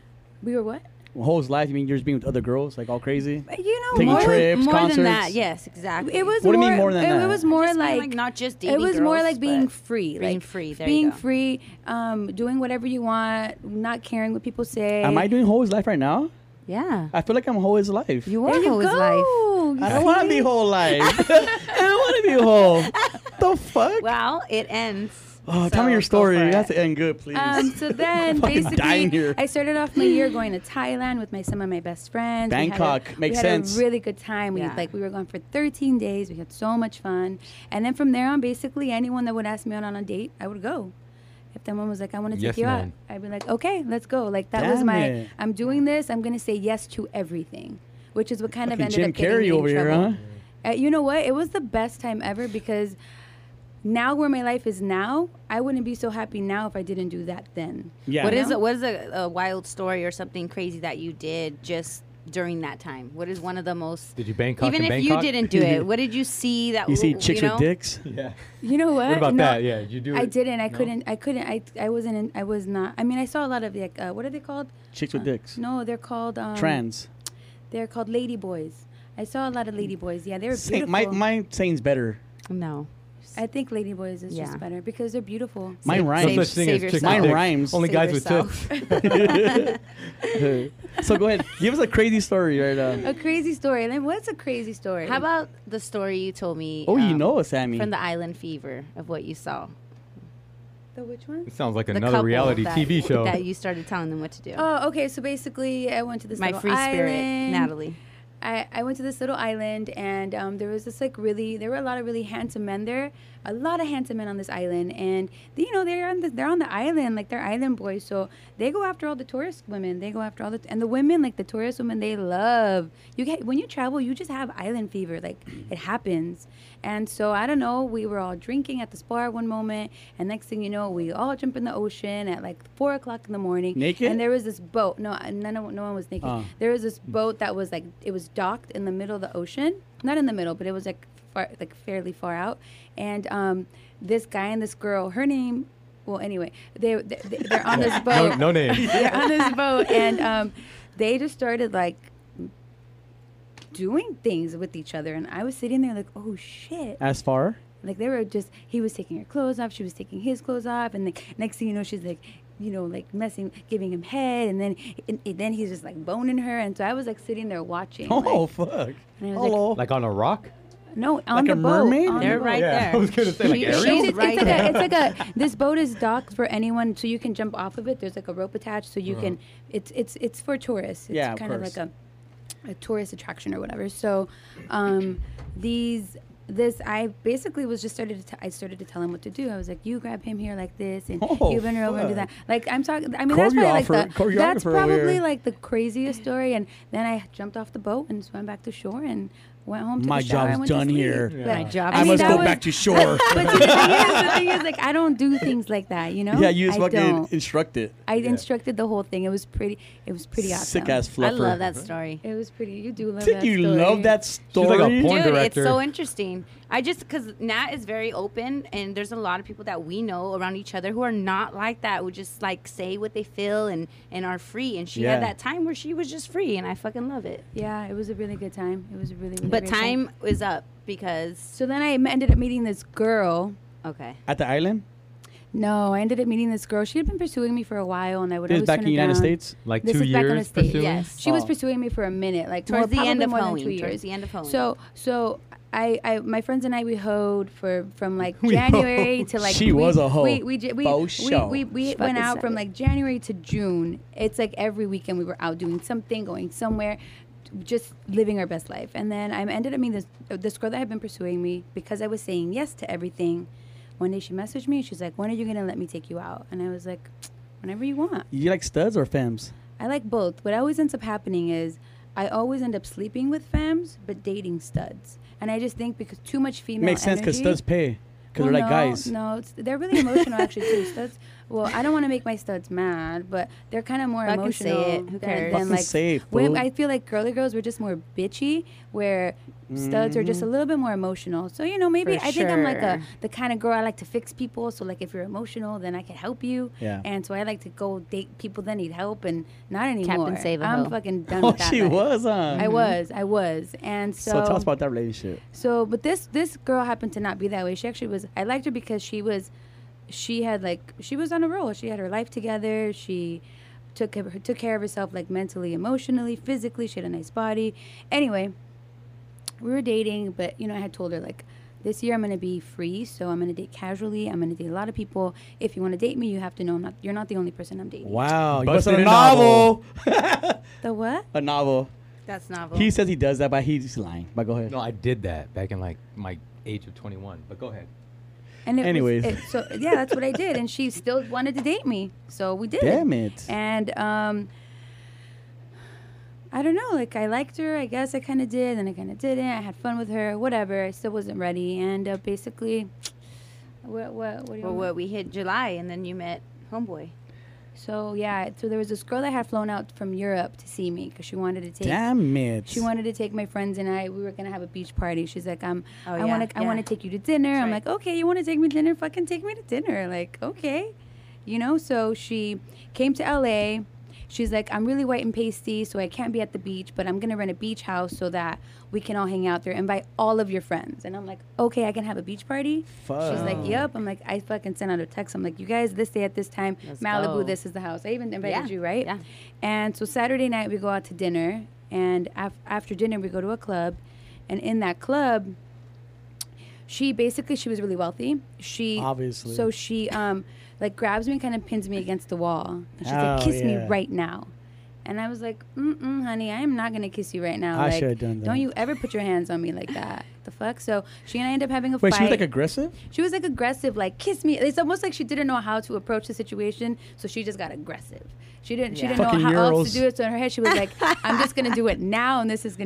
We were what? Well, hoe's life. You mean you're just being with other girls, like all crazy? You know, taking trips, more concerts. Than that. Yes, exactly. It was. What do you mean more than that? It was more like not just dating. It was girls, more like being free. Being free. There you go. Free. Doing whatever you want. Not caring what people say. Am I doing hoe's life right now? Yeah. I feel like I'm hoe's life. You are hoe's life. I don't want to be hoe life. I don't want to be hoe. The fuck? Well, it ends. Oh, tell me your story. You have to end good, please. So then, basically, I started off my year going to Thailand with some of my best friends. Bangkok. Makes sense. We had a really good time. We were gone for 13 days. We had so much fun. And then from there on, basically, anyone that would ask me on a date, I would go. If someone was like, I want to take you out, I'd be like, okay, let's go. Like, that was I'm doing this. I'm going to say yes to everything, which is what kind of ended up getting me in trouble. Jim Carrey over here, huh? You know what? It was the best time ever because... Now where my life is now, I wouldn't be so happy now if I didn't do that then. Yeah. What is a wild story or something crazy that you did just during that time? What is one of the most... Did you Bangkok even if Bangkok? You didn't do it, what did you see that... You see chicks with dicks? Yeah. You know what? What about that? Yeah, you do it. I didn't. I was not. I mean, I saw a lot of, what are they called? Chicks with dicks. No, they're called... trans. They're called Lady Boys. I saw a lot of Lady Boys. Yeah, they were beautiful. Mine saying's better. No. I think Lady Boys is just better because they're beautiful. Mine rhymes. Mine rhymes. Only guys with tits. So go ahead. Give us a crazy story right now. A crazy story. And then what's a crazy story? How about the story you told me? Oh, you know, Sammy. From the Island Fever of what you saw. The which one? It sounds like another reality TV show. That you started telling them what to do. Oh, okay. So basically, I went to this little island. My free spirit, Natalie. I went to this little island, and there was this, like, really, there were a lot of really handsome men there, a lot of handsome men on this island, and, they, you know, they're on the island, like, they're island boys, so they go after all the tourist women, and the women, like, the tourist women, they love, when you travel, you just have island fever, like, it happens, and so, I don't know, we were all drinking at this bar one moment, and next thing you know, we all jump in the ocean at, like, 4 o'clock in the morning. Naked? And there was this boat, no one was naked, there was this boat that was, like, it was docked in the middle of the ocean, not in the middle, but it was like fairly far out, and this guy and this girl, her name, well, anyway, they're on this boat. No name. They're on this boat, and they just started like doing things with each other, and I was sitting there like, oh shit. As far? Like they were just, he was taking her clothes off, she was taking his clothes off, and like next thing you know, she's like, you know, like messing, giving him head, and then he's just like boning her, and so I was like sitting there watching. Oh like, fuck! And I was hello. Like on a rock? No, on like the a boat. Mermaid? On They're the right boat. There. I was gonna say like Ariel. It's like a. This boat is docked for anyone, so you can jump off of it. There's like a rope attached, so you can. It's for tourists. It's kind of like a tourist attraction or whatever. So, I basically was just started to tell him what to do. I was like, you grab him here like this, and you bend her over and do that. Like I'm talking. I mean, that's probably like the craziest story. And then I jumped off the boat and swam back to shore and went home. My job's done here. My job. I must go back to shore. But the thing is, like, I don't do things like that. You know? Yeah, you just fucking instruct it. I instructed the whole thing. It was pretty awesome. Sick ass fluffer. I love that story. It was pretty. You do love that story. You love that story. She's like a porn director. It's so interesting. Because Nat is very open, and there's a lot of people that we know around each other who are not like that, who just like say what they feel and are free. And she had that time where she was just free, and I fucking love it. Yeah, it was a really good time. It was a really, really great time. But time is up because. So then I ended up meeting this girl. Okay. At the island? No, I ended up meeting this girl. She had been pursuing me for a while, and I would always turn her down. This is back in the United States? Like 2 years pursuing? Yes. She was pursuing me for a minute, like towards the end of Halloween. Towards the end of Halloween. So I my friends and I, we hoed from like January to like she was a hoe. We went out from like January to June. It's like every weekend we were out doing something, going somewhere, just living our best life. And then I ended up meeting this girl that had been pursuing me because I was saying yes to everything. One day she messaged me and she's like, "When are you gonna let me take you out?" And I was like, "Whenever you want." You like studs or femmes? I like both. What always ends up happening is I always end up sleeping with femmes but dating studs. And I just think because too much female energy. Makes sense because studs pay. Because they're like guys. No, they're really emotional actually too. Studs. Well, I don't want to make my studs mad, but they're kind of more emotional. Say it. Who cares? Than like, say it, I feel like girly girls were just more bitchy, where studs are just a little bit more emotional. So, you know, maybe think I'm like the kind of girl, I like to fix people. So, like, if you're emotional, then I can help you. Yeah. And so I like to go date people that need help and not anymore. Captain Save a Hoe. I'm fucking done with that. She was, huh? I was. And so. So tell us about that relationship. So, but this girl happened to not be that way. She actually was. I liked her because she was on a roll. She had her life together. She took care of herself, like, mentally, emotionally, physically. She had a nice body. Anyway, we were dating, but, you know, I had told her, like, this year I'm going to be free, so I'm going to date casually. I'm going to date a lot of people. If you want to date me, you have to know you're not the only person I'm dating. Wow. But a novel. The what? A novel. That's novel. He says he does that, but he's lying. But go ahead. No, I did that back in, like, my age of 21. But go ahead. And so that's what I did, and she still wanted to date me, so we did. Damn it! And I don't know, like I liked her, I guess I kind of did, and I kind of didn't. I had fun with her, whatever. I still wasn't ready, and basically, we hit July, and then you met homeboy. So yeah, so there was this girl that had flown out from Europe to see me because she wanted to take. Damn it! She wanted to take my friends and I. We were gonna have a beach party. She's like, I want to take you to dinner. That's like, okay, you want to take me to dinner? Fucking take me to dinner. Like, okay, you know. So she came to LA. She's like, I'm really white and pasty, so I can't be at the beach, but I'm going to rent a beach house so that we can all hang out there. Invite all of your friends. And I'm like, okay, I can have a beach party? Fuck. She's like, yep. I'm like, I fucking sent out a text. I'm like, you guys, this day at this time, let's Malibu, go. This is the house. I even invited you, right? Yeah. And so Saturday night, we go out to dinner. And after dinner, we go to a club. And in that club, she was really wealthy. She obviously. So she like grabs me and kind of pins me against the wall. And she's like, kiss me right now. And I was like, honey, I am not going to kiss you right now. I should have done that. Don't you ever put your hands on me like that. The fuck? So she and I end up having a fight. Wait, she was like aggressive? She was like aggressive, like, kiss me. It's almost like she didn't know how to approach the situation, so she just got aggressive. She didn't fucking know how else to do it, so in her head she was like, I'm just going to do it now, and this is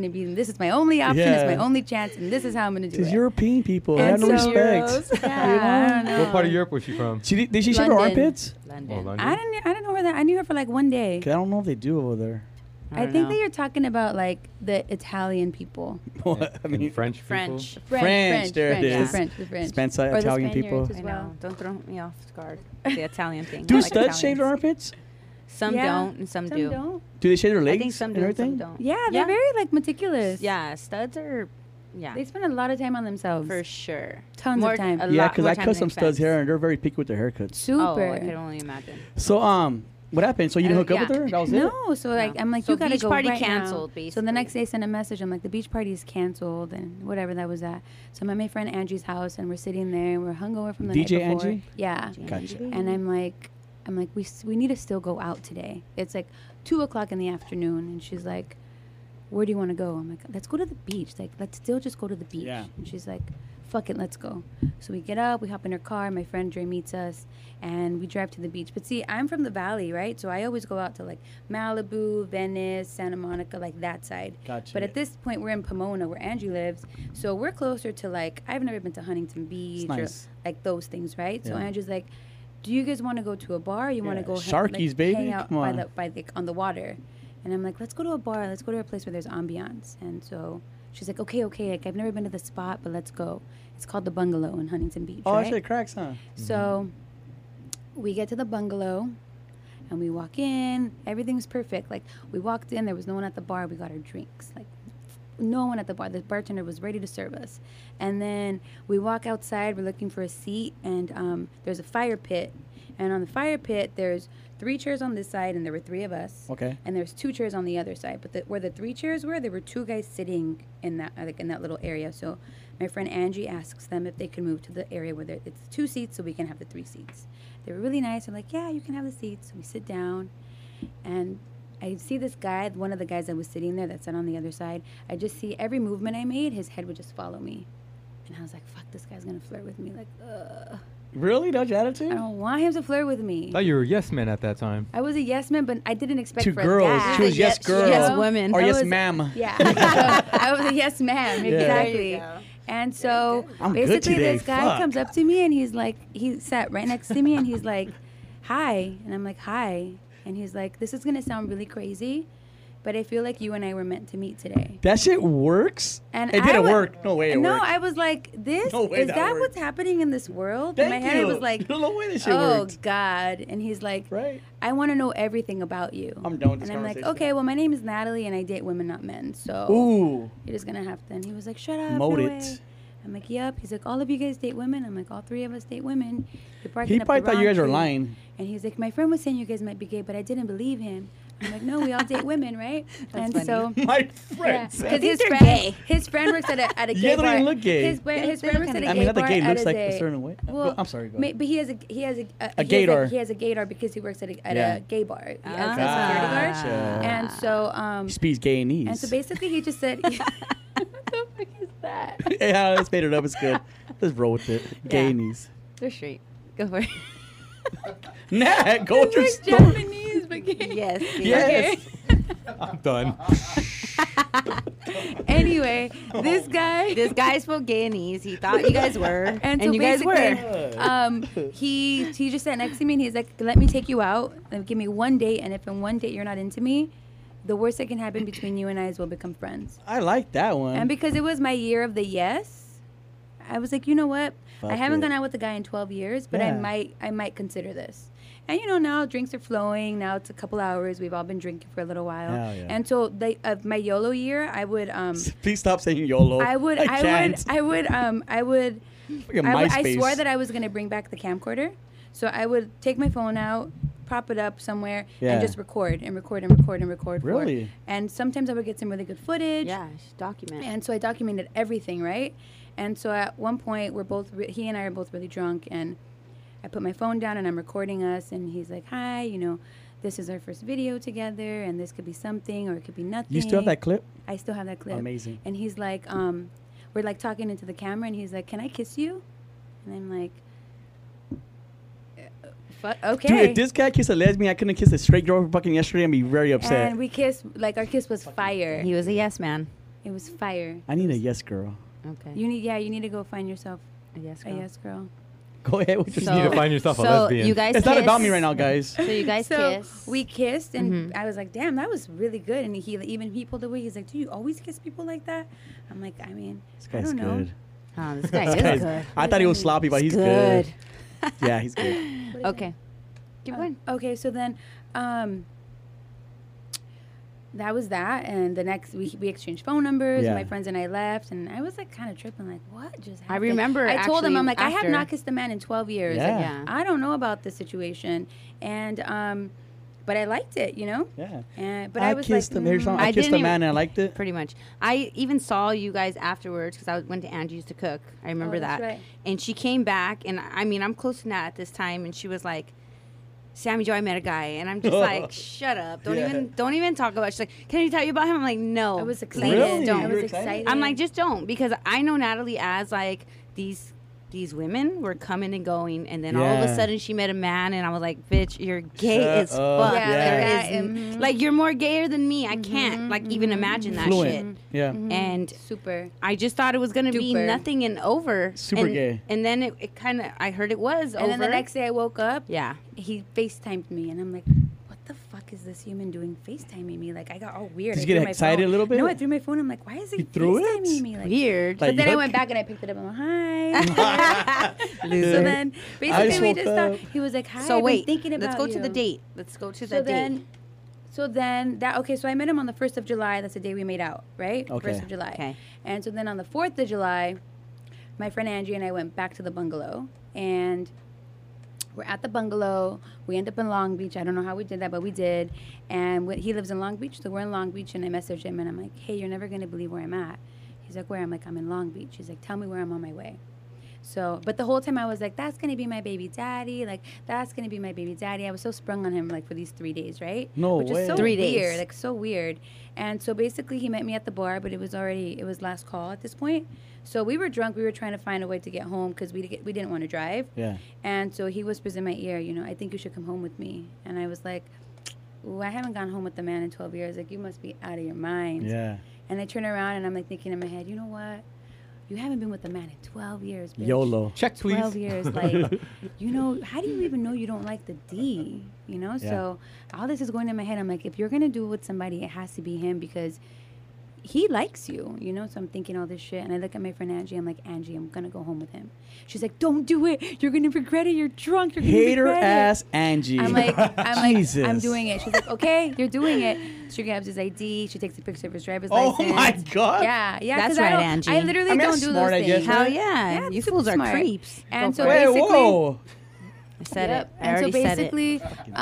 my only option, it's my only chance, and this is how I'm going to do it. These European people, they have no respect. Yeah, I don't know. What part of Europe was she from? Did she show her armpits? London. I didn't know her that. I knew her for like one day. I don't know if they do over there. I think that you're talking about like the Italian people. What? I mean, French people. French. There it is. French. Or Italian people. As well. I know. Don't throw me off guard. The Italian thing. Do studs shave their armpits? Some don't, and some do. Do they shave their legs? I think some do, and some don't. Yeah, they're very like meticulous. Yeah, studs are. Yeah, they spend a lot of time on themselves. For sure. Tons of time. Yeah, because I cut some studs' hair, and they're very picky with their haircuts. Super. Oh, I can only imagine. So, what happened? So you didn't hook up with her? That was it? No. So like, I'm like, so you gotta go right now. Beach party canceled, basically. So the next day, I sent a message. I'm like, the beach party is canceled, and whatever that was at. So I'm at my friend Angie's house, and we're sitting there, and we're hungover from the night before. DJ Angie? Yeah. Gotcha. And I'm like, we need to still go out today. It's like 2:00 in the afternoon, and she's like, where do you want to go? I'm like, let's go to the beach. Like, let's still just go to the beach. Yeah. And she's like, fuck it, let's go. So we get up, we hop in her car, my friend Dre meets us, and we drive to the beach. But see, I'm from the valley, right? So I always go out to like Malibu, Venice, Santa Monica, like that side. Gotcha. But at this point, we're in Pomona, where Angie lives. So we're closer to like, I've never been to Huntington Beach or like those things, right? Yeah. So Angie's like, do you guys want to go to a bar? You want to go hang out on the water? And I'm like, let's go to a bar. Let's go to a place where there's ambiance. And so she's like, okay. Like, I've never been to the spot, but let's go. It's called The Bungalow in Huntington Beach. Oh, actually, cracks, huh? So we get to The Bungalow, and we walk in. Everything's perfect. Like, we walked in. There was no one at the bar. We got our drinks. Like, no one at the bar. The bartender was ready to serve us. And then we walk outside. We're looking for a seat, and there's a fire pit. And on the fire pit, there's 3 chairs on this side, and there were 3 of us. Okay. And there's 2 chairs on the other side. But where the 3 chairs were, there were 2 guys sitting in that little area. So my friend Angie asks them if they can move to the area where it's 2 seats so we can have the 3 seats. They were really nice. I'm like, yeah, you can have the seats. So we sit down, and I see this guy, one of the guys that was sitting there that sat on the other side. I just see every movement I made, his head would just follow me. And I was like, fuck, this guy's going to flirt with me. Like, ugh. Really? That's your attitude? I don't want him to flirt with me. I thought you were a yes man at that time. I was a yes man, but I didn't expect to girls. That. She was yes girl. Yes woman. Or yes ma'am. Yeah. So I was a yes ma'am. Exactly. And so basically this guy comes up to me, and he's like, he sat right next to me, and he's like, hi. And I'm like, hi. And he's like, this is going to sound really crazy, but I feel like you and I were meant to meet today. That shit works? And it didn't work. No way it worked. No, I was like, is that what's happening in this world? In my head, I was like, no way this shit worked. Oh, God. And he's like, right. I want to know everything about you. I'm done with this conversation. And I'm like, okay, well, my name is Natalie, and I date women, not men. So you're just going to have to. And he was like, shut up. Mold it. I'm like, yep. He's like, all of you guys date women? I'm like, all 3 of us date women. He probably thought you guys were lying. And he's like, my friend was saying you guys might be gay, but I didn't believe him. I'm like, no, we all date women, right? That's and funny. So my friend, because his friend works at a gay bar. Look gay. His friend works at a gay bar. I mean, not the gay looks like a certain way. Well, I'm sorry, but he has a gaydar. He has a gaydar because he works at a gay bar as a security guard. And so he speaks gay knees. And so basically, he just said, "What the fuck is that?" Yeah, let's made it up. It's good. Let's roll with it. Gay knees. They're straight. Go for it. Nat, go with your story. Yes. I'm done. Anyway, this guy spoke Guyanese. He thought you guys were, and you guys were. He just sat next to me, and he's like, "Let me take you out. Give me one date, and if in one date you're not into me, the worst that can happen between you and I is we'll become friends." I like that one. And because it was my year of the yes, I was like, you know what? I haven't gone out with a guy in 12 years, but I might consider this. And, you know, now drinks are flowing. Now it's a couple hours. We've all been drinking for a little while. Yeah. And so my YOLO year, I would... Please stop saying YOLO. I swore that I was going to bring back the camcorder. So I would take my phone out, prop it up somewhere, and just record. Really? And sometimes I would get some really good footage. Yeah, document. And so I documented everything, right? And so at one point, we're both he and I are both really drunk, and I put my phone down, and I'm recording us, and he's like, hi, you know, this is our first video together, and this could be something, or it could be nothing. You still have that clip? I still have that clip. Amazing. And he's like, we're, like, talking into the camera, and he's like, can I kiss you? And I'm like... Okay. Dude, if this guy kissed a lesbian, I couldn't kiss a straight girl fucking yesterday. I'd be very upset. And we kissed, like, our kiss was fire. He was a yes man. It was fire. I need a yes girl. Okay. You need to go find yourself a yes girl. Go ahead. You need to find yourself a lesbian. You guys it's not about me right now, guys. So you guys kissed. We kissed, and I was like, damn, that was really good. And he pulled away. He's like, do you always kiss people like that? I'm like, I mean, this guy's good. Oh, this guy is good. I thought he was sloppy, but he's good. Yeah, he's good. Okay. Keep going. Okay, so then that was that. And the next week, we exchanged phone numbers. Yeah. My friends and I left. And I was, like, kind of tripping, like, what just happened? I remember I told him, I'm like, I have not kissed a man in 12 years. Yeah. Like, I don't know about this situation. And, but I liked it, you know? Yeah. And, but I was kissed like, I kissed a man and I liked it. Pretty much. I even saw you guys afterwards because I went to Angie's to cook. I remember that. Right. And she came back, and I mean, I'm close to Nat at this time, and she was like, Sammy Joe, I met a guy, and I'm just like, shut up. Don't even talk about it. She's like, can I tell you about him? I'm like, no. I was excited. Really? Don't. I was excited. I'm like, just don't, because I know Natalie as like these women were coming and going, and then all of a sudden she met a man, and I was like, bitch, you're gay as fuck. Yeah. Like, you're more gayer than me. I can't even imagine that shit. Yeah. And super. I just thought it was going to be nothing and over. Super gay. And then it kind of, I heard it was over. And then the next day I woke up. Yeah. He FaceTimed me, and I'm like, the fuck is this human doing FaceTiming me? Like, I got all weird. Did you get excited a little bit? No, I threw my phone. I'm like, why is he FaceTiming me? Like, weird. But then I went back and I picked it up. I'm like, hi. So then basically we just thought, he was like, hi, I've been thinking about you. Let's go to the date. So I met him on the 1st of July. That's the day we made out, right? Okay. 1st of July. Okay. And so then on the 4th of July, my friend Angie and I went back to the bungalow, and... we're at the bungalow. We end up in Long Beach. I don't know how we did that, but we did. And he lives in Long Beach, so we're in Long Beach. And I messaged him, and I'm like, hey, you're never going to believe where I'm at. He's like, where? I'm like, I'm in Long Beach. He's like, tell me where I'm on my way. So, but the whole time I was like, that's going to be my baby daddy. Like, that's going to be my baby daddy. I was so sprung on him, like, for these 3 days, right? No way. Which is so weird, like, so weird. And so basically he met me at the bar, but it was last call at this point. So we were drunk. We were trying to find a way to get home because we didn't want to drive. Yeah. And so he whispers in my ear, you know, I think you should come home with me. And I was like, ooh, I haven't gone home with the man in 12 years. Like, you must be out of your mind. Yeah. And I turn around, and I'm, like, thinking in my head, you know what? You haven't been with a man in 12 years, bitch. YOLO. Check, please. 12 years. Like, you know, how do you even know you don't like the D? You know? Yeah. So all this is going in my head. I'm like, if you're going to do it with somebody, it has to be him because... he likes you, you know? So I'm thinking all this shit. And I look at my friend Angie. I'm like, Angie, I'm going to go home with him. She's like, don't do it. You're going to regret it. You're drunk. You're going to regret it. Hater ass Angie. I'm like, Jesus. I'm doing it. She's like, okay, you're doing it. She grabs his ID. She takes a picture of his driver's license. Oh, my God. Yeah, yeah. That's right, Angie. I literally don't do those things. Hell yeah. You fools are creeps. And so basically... whoa. I already said it. I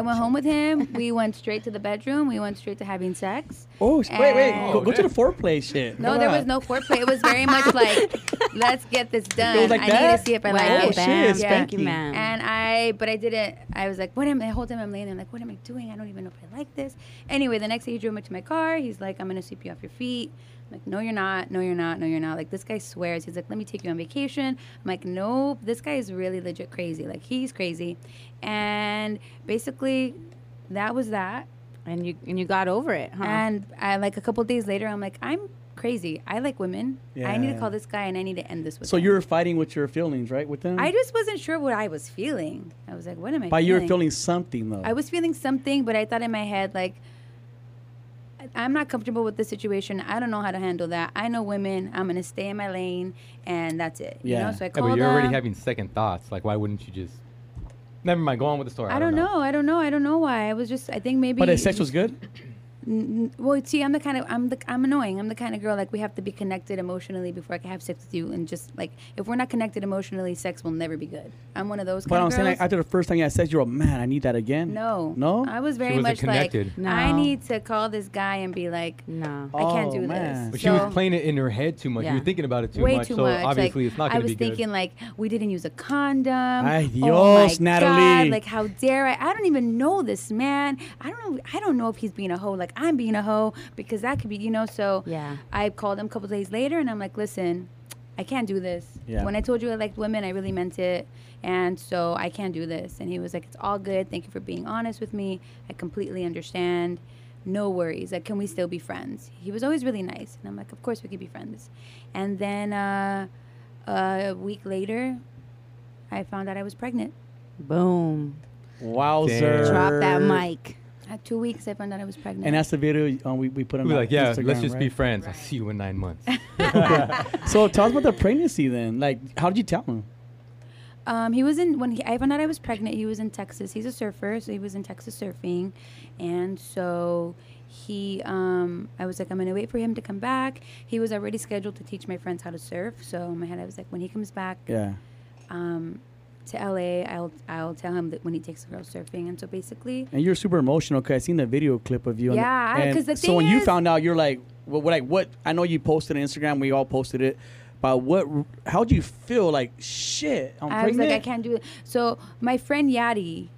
went home with him. We went straight to the bedroom. We went straight to having sex. Oh, wait. Go to the foreplay shit. No, there was no foreplay. It was very much like, let's get this done. Like I need to see if I like it. Shit, yeah. Thank you, ma'am. And I didn't. I was like, what am I? The whole time I'm laying there, I'm like, what am I doing? I don't even know if I like this. Anyway, the next day he drove me to my car. He's like, I'm going to sweep you off your feet. I'm like, no, you're not. No, you're not. No, you're not. Like, this guy swears. He's like, let me take you on vacation. I'm like, nope. This guy is really legit crazy. Like, he's crazy. And basically, that was that. And you got over it, huh? And I, like, a couple of days later, I'm like, I'm crazy. I like women. Yeah. I need to call this guy, and I need to end this with him. So you were fighting with your feelings, right, with them? I just wasn't sure what I was feeling. I was like, what am I feeling? But you were feeling something, though. I was feeling something, but I thought in my head, like, I'm not comfortable with this situation. I don't know how to handle that. I know women. I'm going to stay in my lane, and that's it. Yeah. You know? So I called them. But you're already having second thoughts. Like, why wouldn't you just... Never mind. Go on with the story. I don't know. I don't know why. I was just. I think maybe. But the sex was good. Well, see, I'm annoying. I'm the kind of girl, like, we have to be connected emotionally before I can have sex with you. And just, like, if we're not connected emotionally, sex will never be good. I'm one of those kind of girls. But I'm saying, like, after the first time you had sex, you were, man, I need that again. No. I was very much connected. Like, no. I need to call this guy and be like, no, I can't do this. But she was playing it in her head too much. Yeah. You were thinking about it too much. So obviously, like, it's not going to be good. I was thinking, like, we didn't use a condom. Ay, Dios, oh my Natalie. God. Like, how dare I? I don't even know this man. I don't know if he's being a hoe. Like, I'm being a hoe, because that could be, you know. So yeah, I called him a couple days later and I'm like, listen, I can't do this. Yeah. When I told you I liked women, I really meant it. And so I can't do this. And he was like, it's all good. Thank you for being honest with me. I completely understand. No worries. Like, can we still be friends? He was always really nice. And I'm like, of course we could be friends. And then a week later, I found out I was pregnant. Boom. Wowzer. Drop that mic. At 2 weeks, I found out I was pregnant. And that's the video we put on Instagram. We're like, yeah, Instagram, let's just be friends. Right. I'll see you in 9 months. So tell us about the pregnancy then. Like, how did you tell him? He was in, when I found out I was pregnant, he was in Texas. He's a surfer, so he was in Texas surfing. And so he, I was like, I'm going to wait for him to come back. He was already scheduled to teach my friends how to surf. So in my head, I was like, when he comes back, yeah, to LA, I'll tell him that when he takes a girl surfing. And so basically, and you're super emotional because I seen the video clip of you. Yeah, because the thing is, so when you found out, you're like, what? I know you posted on Instagram. We all posted it. But what? How do you feel? Like, shit, I'm pregnant. I was like, I can't do it. So my friend Yadi,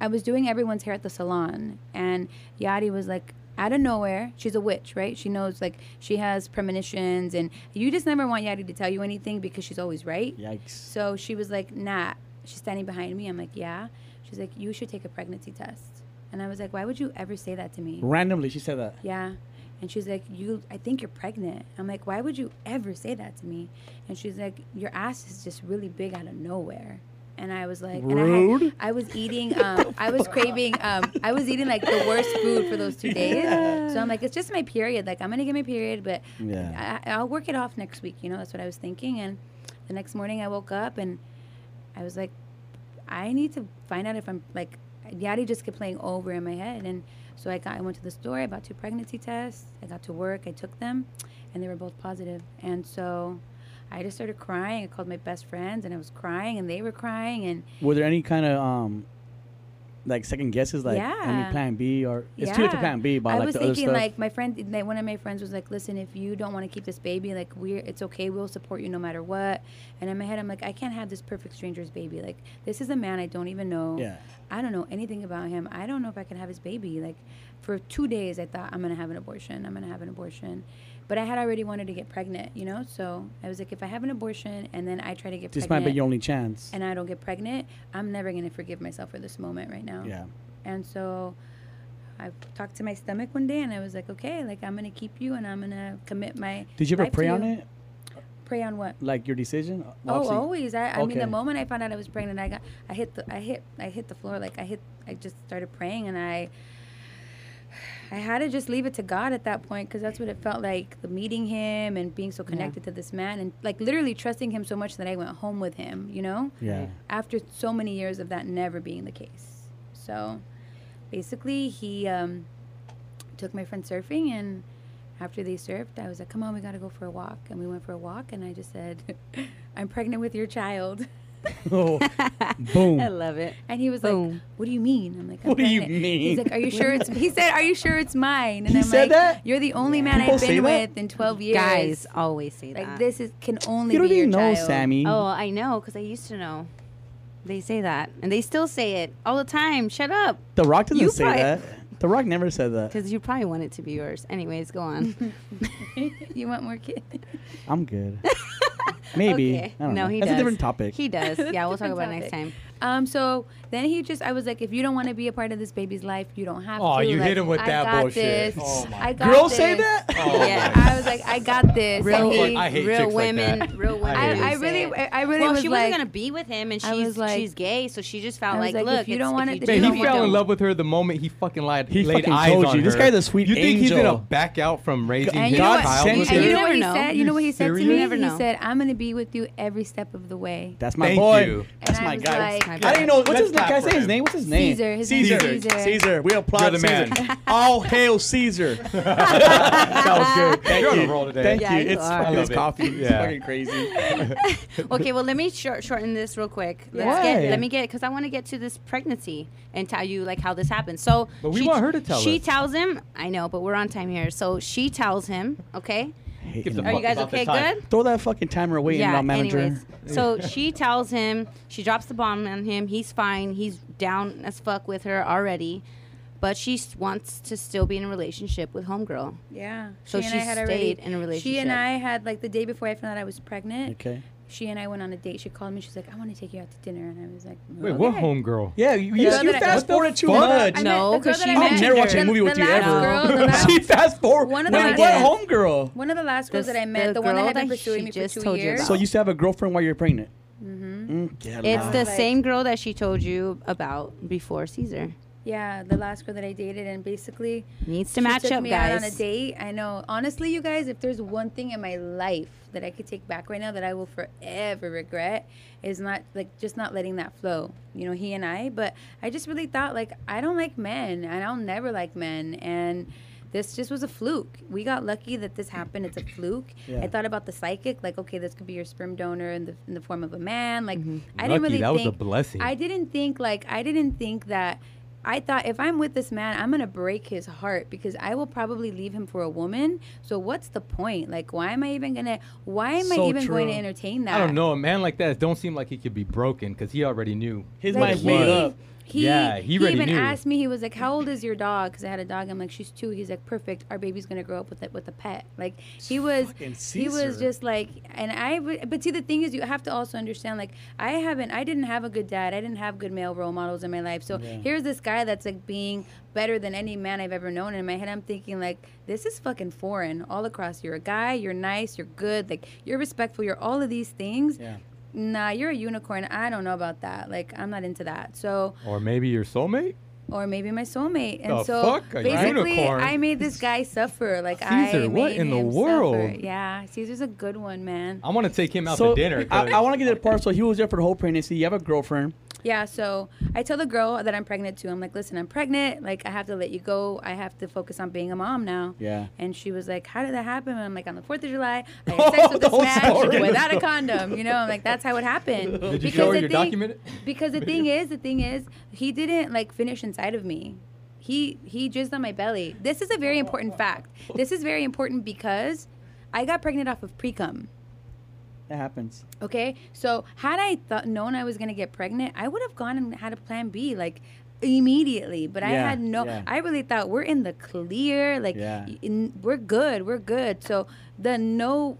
I was doing everyone's hair at the salon, and Yadi was like, out of nowhere, she's a witch, right? She knows, like, she has premonitions, and you just never want Yadi to tell you anything because she's always right. Yikes. So she was like, nah. She's standing behind me. I'm like, yeah. She's like, you should take a pregnancy test. And I was like, why would you ever say that to me? Randomly, she said that. Yeah. And she's like, I think you're pregnant. I'm like, why would you ever say that to me? And she's like, your ass is just really big out of nowhere. And I was like, rude. And I was eating, I was eating like the worst food for those 2 days. Yeah. So I'm like, it's just my period. Like, I'm going to get my period, but yeah, I'll work it off next week. You know, that's what I was thinking. And the next morning I woke up and I was like, I need to find out if I'm like, Yadi just kept playing over in my head. And so I went to the store, I bought 2 pregnancy tests. I got to work, I took them, and they were both positive. And so I just started crying. I called my best friends, and I was crying, and they were crying. And were there any kind of like second guesses, like, yeah, any plan B, or it's too late to plan B? But I was thinking, like, my friend, like, one of my friends was like, "Listen, if you don't want to keep this baby, like, it's okay. We'll support you no matter what." And in my head, I'm like, I can't have this perfect stranger's baby. Like, this is a man I don't even know. Yeah. I don't know anything about him. I don't know if I can have his baby. Like, for 2 days, I thought, I'm gonna have an abortion. But I had already wanted to get pregnant, you know? So I was like, if I have an abortion and then I try to get pregnant, this might be your only chance, and I don't get pregnant, I'm never going to forgive myself for this moment right now. Yeah. And so I talked to my stomach one day and I was like, okay, like, I'm going to keep you and I'm going to commit my life to you. Did you ever pray on it? Pray on what? Like, your decision? Obviously. Oh, always. I mean, the moment I found out I was pregnant, I hit the floor. Like, I just started praying, and I had to just leave it to God at that point, because that's what it felt like, the meeting him and being so connected to this man, and, like, literally trusting him so much that I went home with him, you know? Yeah. After so many years of that never being the case. So basically he took my friend surfing, and after they surfed, I was like, come on, we got to go for a walk. And we went for a walk, and I just said, I'm pregnant with your child. Oh, boom. I love it. And he was like, what do you mean? I'm like, I'm pregnant. Do you mean? He's like, are you sure it's... He said, are you sure it's mine? And he I'm said like, that? You're the only man People I've been with in 12 years. Guys always say that. Like, this is can only you be your child. You don't even know, Sammy. Oh, I know, because I used to know. They say that. And they still say it all the time. Shut up. The Rock doesn't say that. The Rock never said that. Because you probably want it to be yours. Anyways, go on. You want more kids? I'm good. Maybe. Okay. No, he does. That's a different topic. He does. Yeah, we'll talk about it next time. So then he just, I was like, if you don't want to be a part of this baby's life, you don't have to. Oh, you like, hit him with that bullshit. Oh, my God. Girls say that? Oh, yeah. I was like, I got this. Real women. I really well, was she wasn't like, going to be with him, and she's gay, so she just felt like, look, you don't want to. He fell in love with her the moment he fucking lied. He laid eyes on her. This guy's a sweet angel. You think he's going to back out from raising his child? And you know what he said? You know what he said to me? He said, I'm going to be with you every step of the way. That's my boy. That's my guy. My bad. I didn't know. What's his name? Can I say his name? What's his name? Caesar. Caesar. We applaud the Caesar. Man. All hail Caesar. That was good. Thank You're you. On a roll today. Thank yeah, you. It's fucking this coffee. Yeah. It's fucking crazy. Okay, well, let me shorten this real quick. Because I want to get to this pregnancy and tell you like how this happened. So, but we want her to tell us. She tells him. I know, but we're on time here. So she tells him. Okay. Are you guys okay? Good. Throw that fucking timer away, yeah, and manager. Anyways, so she tells him, she drops the bomb on him. He's fine. He's down as fuck with her already, but she wants to still be in a relationship with homegirl. Yeah. So she stayed in a relationship. She and I had like the day before I found out I was pregnant. Okay. She and I went on a date. She called me. She's like, I want to take you out to dinner. And I was like, okay. Wait, what homegirl? Yeah, you fast forward too much. No, because I'm never watching a movie with you ever. She fast forward. One of the last homegirl. One of the last girls that I met, the one that had been pursuing me for 2 years. So you used to have a girlfriend while you were pregnant? Mm-hmm. It's the same girl that she told you about before Caesar. Yeah, the last girl that I dated, and basically needs to match up, guys. She took me out on a date. I know. Honestly, you guys, if there's one thing in my life that I could take back right now that I will forever regret, is not like just not letting that flow. You know, he and I. But I just really thought like I don't like men, and I'll never like men, and this just was a fluke. We got lucky that this happened. It's a fluke. Yeah. I thought about the psychic, like, okay, this could be your sperm donor in the form of a man. Like, mm-hmm. I didn't really. That was a blessing. I didn't think that. I thought if I'm with this man, I'm going to break his heart because I will probably leave him for a woman. So what's the point? Like, why am I even going to entertain that? I don't know. A man like that don't seem like he could be broken because he already knew. His mind's made up. He even asked me, he was like, how old is your dog? Because I had a dog. I'm like, she's 2. He's like, perfect. Our baby's going to grow up with a pet. Like, he was just like, but see, the thing is, you have to also understand, like, I didn't have a good dad. I didn't have good male role models in my life. So here's this guy that's like being better than any man I've ever known. And in my head, I'm thinking like, this is fucking foreign all across. You're a guy, you're nice, you're good. Like, you're respectful, you're all of these things. Yeah. Nah, you're a unicorn. I don't know about that. Like, I'm not into that. So. Or maybe your soulmate? Or maybe my soulmate. And the so fuck? Basically, I made this guy suffer. Like, Caesar, what in the world? Suffer. Yeah, Caesar's a good one, man. I want to take him out to dinner. I want to get to the part. So he was there for the whole pregnancy. You have a girlfriend. Yeah, so I tell the girl that I'm pregnant too. I'm like, listen, I'm pregnant. Like, I have to let you go. I have to focus on being a mom now. Yeah. And she was like, how did that happen? And I'm like, on the 4th of July, I had sex with this man without a condom. You know, I'm like, that's how it happened. Did you show her your document? Because the thing is, he didn't, like, finish inside of me. He jizzed on my belly. This is a very important fact. This is very important because I got pregnant off of pre-cum. That happens. Okay, so had I known I was gonna get pregnant, I would have gone and had a plan B like immediately. But I had no. Yeah. I really thought we're in the clear. Like we're good. We're good. So the no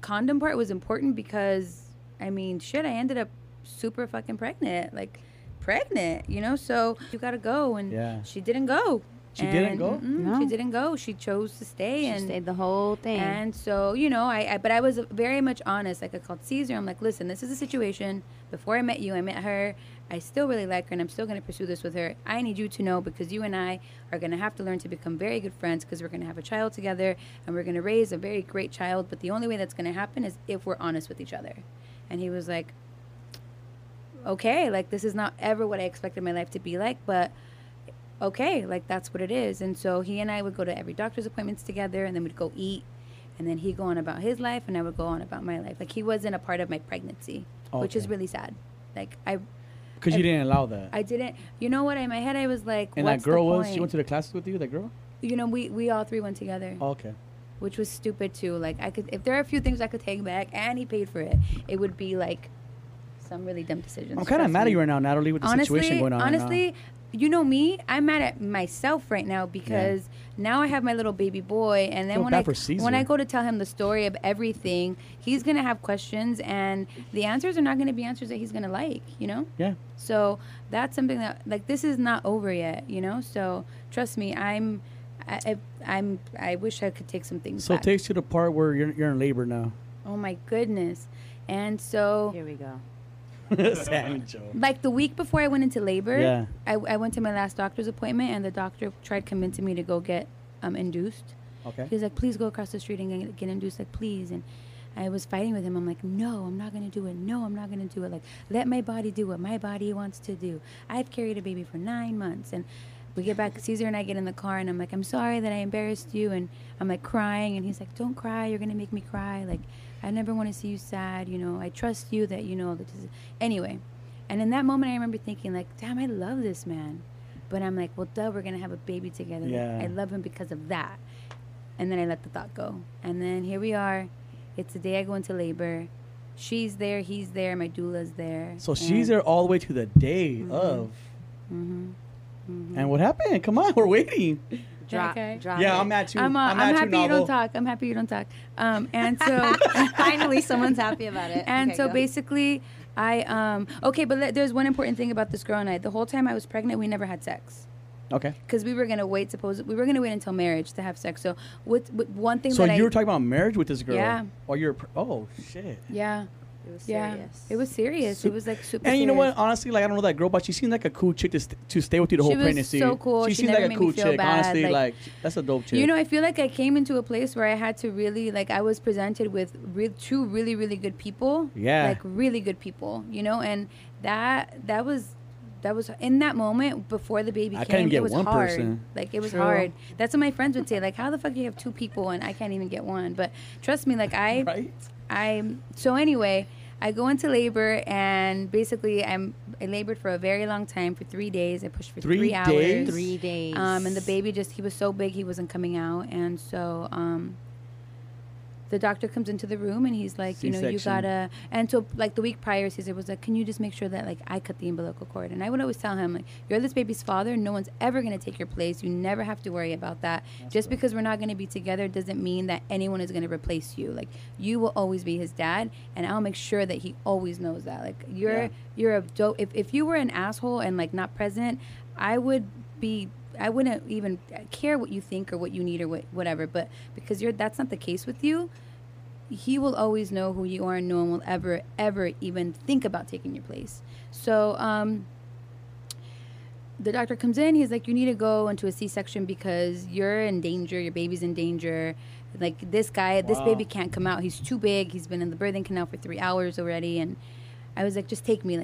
condom part was important because I mean, shit, I ended up super fucking pregnant. Like pregnant, you know. So you gotta go, and she didn't go. She didn't go. She chose to stay. She stayed the whole thing. And so, you know, but I was very much honest. Like, I called Caesar. I'm like, listen, this is a situation. Before I met you, I met her. I still really like her, and I'm still going to pursue this with her. I need you to know because you and I are going to have to learn to become very good friends because we're going to have a child together, and we're going to raise a very great child. But the only way that's going to happen is if we're honest with each other. And he was like, okay, like, this is not ever what I expected my life to be like, but... okay, like, that's what it is. And so he and I would go to every doctor's appointments together, and then we'd go eat, and then he'd go on about his life, and I would go on about my life. Like, he wasn't a part of my pregnancy, which is really sad. Like, because you didn't allow that. I didn't. You know what? In my head, I was like, and what's the point? And that girl she went to the classes with you, that girl? You know, we all three went together. Oh, okay. Which was stupid, too. Like, if there are a few things I could take back, and he paid for it, it would be, like, some really dumb decisions. I'm kind of mad at you right now, Natalie, with the situation going on. Honestly, you know me, I'm mad at myself right now because now I have my little baby boy, and then when I go to tell him the story of everything, he's going to have questions, and the answers are not going to be answers that he's going to like, you know? Yeah. So that's something that, like, this is not over yet, you know? So trust me, I wish I could take some things back. So it takes you to the part where you're in labor now. Oh, my goodness. And so... here we go. Like the week before I went into labor, I went to my last doctor's appointment, and the doctor tried convincing me to go get induced. Okay. He was like, please go across the street and get induced, like, please. And I was fighting with him. I'm like, no, I'm not going to do it. No, I'm not going to do it. Like, let my body do what my body wants to do. I've carried a baby for 9 months. And we get back, Caesar and I get in the car, and I'm like, I'm sorry that I embarrassed you. And I'm like crying. And he's like, don't cry. You're going to make me cry. Like, I never want to see you sad. You know, I trust you that, you know, that this is... Anyway. And in that moment, I remember thinking, like, damn, I love this man. But I'm like, well, duh, we're going to have a baby together. Yeah. Like, I love him because of that. And then I let the thought go. And then here we are. It's the day I go into labor. She's there. He's there. My doula's there. So she's there all the way to the day of. And what happened? Come on. We're waiting. Drop. Yeah, I'm at too. I'm happy you don't talk. I'm happy you don't talk. And so finally, someone's happy about it. And okay, so basically... there's one important thing about this girl and I. The whole time I was pregnant, we never had sex. Okay. Because we were gonna wait. We were gonna wait until marriage to have sex. So with one thing. So that you were talking about marriage with this girl. Yeah. Or you're. Oh shit. Yeah. It was serious. It was serious. It was like super. And you know what? Honestly, like I don't know that girl, but she seemed like a cool chick to stay with you the whole pregnancy. She was so cool. She seemed like a cool chick. Bad. Honestly, like that's a dope chick. You know, I feel like I came into a place where I had to really like I was presented with two really really good people. Yeah. Like really good people, you know, and that was in that moment before the baby came. It was hard. Like it was hard. That's what my friends would say. Like, how the fuck do you have two people and I can't even get one? But trust me, like I. Right. So anyway, I go into labor and basically I labored for a very long time for 3 days. I pushed for three hours. 3 days. And the baby he was so big, he wasn't coming out. And so, the doctor comes into the room and he's like, C-section. You know, you gotta. And so, like the week prior, Caesar was like, can you just make sure that like I cut the umbilical cord? And I would always tell him like, you're this baby's father. No one's ever gonna take your place. You never have to worry about that. That's just right. Because we're not gonna be together doesn't mean that anyone is gonna replace you. Like you will always be his dad, and I'll make sure that he always knows that. Like you're a dope. If you were an asshole and like not present, I wouldn't even care what you think or what you need or whatever, but because that's not the case with you, he will always know who you are, and no one will ever, ever even think about taking your place. So the doctor comes in. He's like, you need to go into a C-section because you're in danger. Your baby's in danger. Like this baby can't come out. He's too big. He's been in the birthing canal for 3 hours already. And I was like, just take me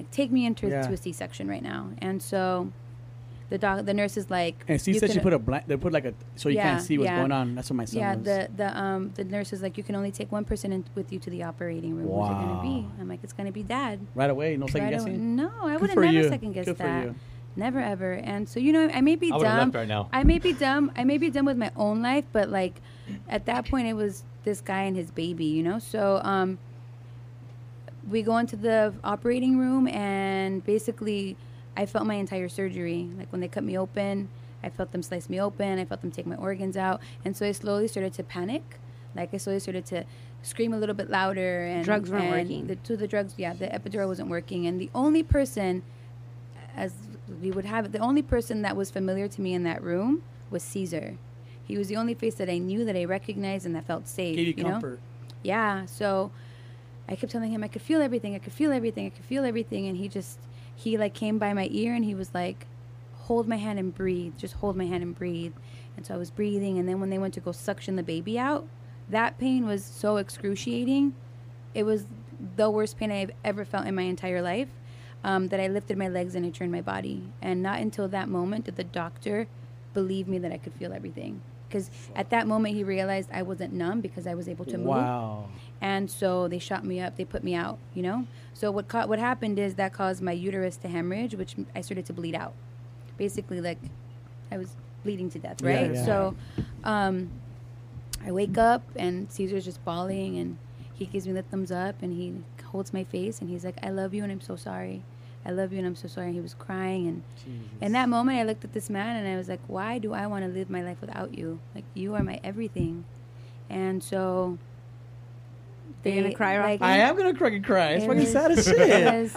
into a C-section right now. And so... The nurse is like, and she said she put a blanket. They put like a so you can't see what's going on. That's what my son was. Yeah, the nurse is like, you can only take one person with you to the operating room. Wow. Who's it gonna be? I'm like, it's gonna be Dad. Right away, no second guessing. No, I would have never second guessed that. Never ever. And so you know, I may be dumb. I would have left right now. I may be dumb with my own life, but like, at that point, it was this guy and his baby. You know, so we go into the operating room and basically. I felt my entire surgery. Like when they cut me open, I felt them slice me open. I felt them take my organs out. And so I slowly started to panic. Like I slowly started to scream a little bit louder. And drugs weren't working. The epidural wasn't working. And the only person, as we would have it, the only person that was familiar to me in that room was Caesar. He was the only face that I knew, that I recognized, and that felt safe. Gave you comfort. Know? Yeah. So I kept telling him, I could feel everything. And he like came by my ear and he was like, hold my hand and breathe. Just hold my hand and breathe. And so I was breathing. And then when they went to go suction the baby out, that pain was so excruciating. It was the worst pain I've ever felt in my entire life, that I lifted my legs and I turned my body. And not until that moment did the doctor believe me that I could feel everything. Because at that moment he realized I wasn't numb because I was able to move. Wow. And so they shot me up. They put me out, you know. So what happened is that caused my uterus to hemorrhage, which I started to bleed out. Basically, like, I was bleeding to death, right? Yeah. So I wake up, and Caesar's just bawling, and he gives me the thumbs up, and he holds my face, and he's like, I love you, and I'm so sorry. I love you, and I'm so sorry. And he was crying. And in that moment, I looked at this man, and I was like, why do I want to live my life without you? Like, you are my everything. And so... You're going to cry, right? Like, I am going to fucking cry. It's fucking sad as shit.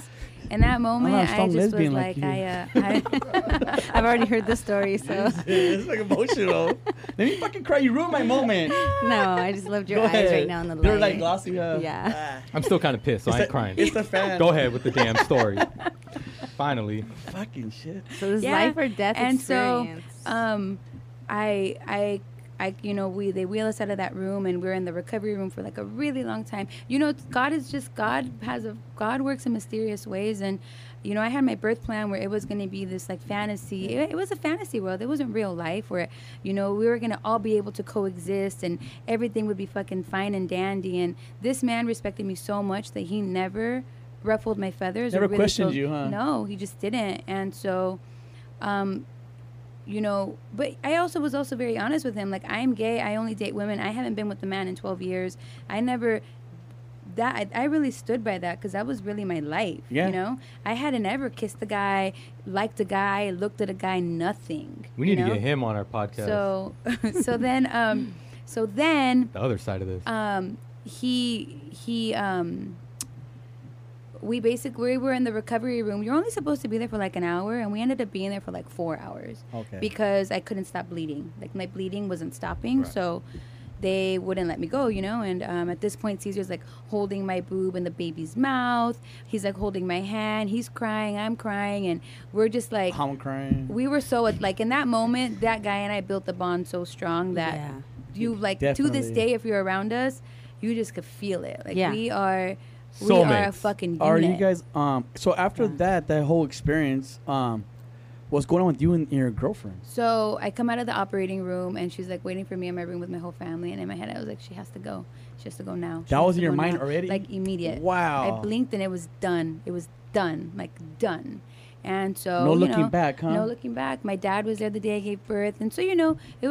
In that moment, I just was like I've already heard this story, so. It's like emotional. Let me fucking cry. You ruined my moment. No, I just loved your eyes right now in the light. They're like glossy up. Yeah. I'm still kind of pissed, so I ain't crying. It's the fan. Go ahead with the damn story. Finally. Fucking shit. So this life or death experience. And so I they wheel us out of that room, and we're in the recovery room for like a really long time. God works in mysterious ways. And I had my birth plan where it was going to be this like fantasy. It was a fantasy world. It wasn't real life where, we were going to all be able to coexist and everything would be fucking fine and dandy. And this man respected me so much that he never ruffled my feathers. Never really questioned you, huh? No, he just didn't. And so, but I was also very honest with him. Like, I'm gay. I only date women. I haven't been with a man in 12 years. I really stood by that because that was really my life. Yeah. I hadn't ever kissed a guy, liked a guy, looked at a guy, nothing. We need to get him on our podcast. So then the other side of this. We were in the recovery room. You're only supposed to be there for like an hour, and we ended up being there for like 4 hours. Okay. Because I couldn't stop bleeding. Like, my bleeding wasn't stopping, right. So they wouldn't let me go, and at this point Caesar's like holding my boob in the baby's mouth, he's like holding my hand, he's crying, I'm crying, and we're just like, I'm crying. We were so like, in that moment, that guy and I built the bond so strong that you like, definitely, to this day, if you're around us, you just could feel it. Like, we are a fucking unit. Are you guys so after that whole experience, what's going on with you and your girlfriend? So I come out of the operating room, and she's like waiting for me in my room with my whole family. And in my head, I was like, she has to go. She has to go now. That was in your mind already? Like, immediate. Wow. I blinked, and it was done. Like, done. And so, no looking back, huh? No looking back. My dad was there the day I gave birth. And so, it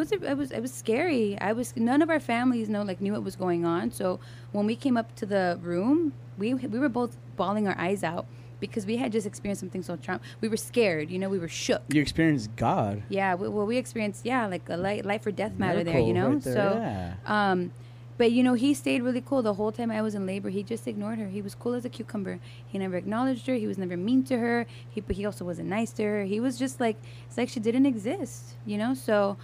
was scary. None of our families knew what was going on. So when we came up to the room, we were both bawling our eyes out, because we had just experienced something so traumatic. We were scared, we were shook. You experienced God. Yeah, we experienced, like a life or death matter there, Right there, so, but, he stayed really cool. The whole time I was in labor, he just ignored her. He was cool as a cucumber. He never acknowledged her. He was never mean to her. But he also wasn't nice to her. He was just like, it's like she didn't exist, So,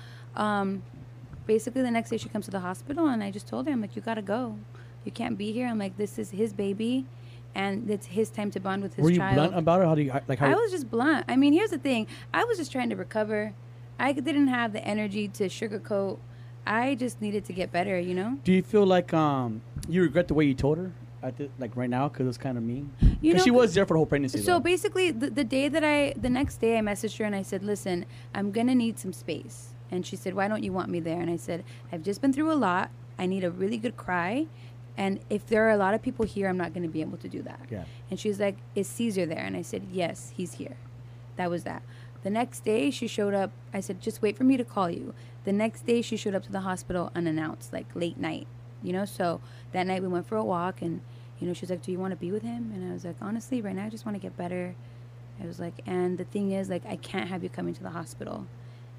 basically the next day she comes to the hospital, and I just told her, I'm like, you got to go. You can't be here. I'm like, this is his baby. And it's his time to bond with his child. Were you blunt about it? I was just blunt. I mean, here's the thing. I was just trying to recover. I didn't have the energy to sugarcoat. I just needed to get better, Do you feel like you regret the way you told her? Like right now, because it's kind of mean. Because she was there for the whole pregnancy. So basically, the next day I messaged her and I said, listen, I'm going to need some space. And she said, why don't you want me there? And I said, I've just been through a lot. I need a really good cry. And if there are a lot of people here, I'm not going to be able to do that. Yeah. And she was like, is Caesar there? And I said, yes, he's here. That was that. The next day she showed up. I said, just wait for me to call you. The next day she showed up to the hospital unannounced, like late night, So that night we went for a walk, and, she was like, do you want to be with him? And I was like, honestly, right now I just want to get better. I was like, and the thing is, like, I can't have you come into the hospital.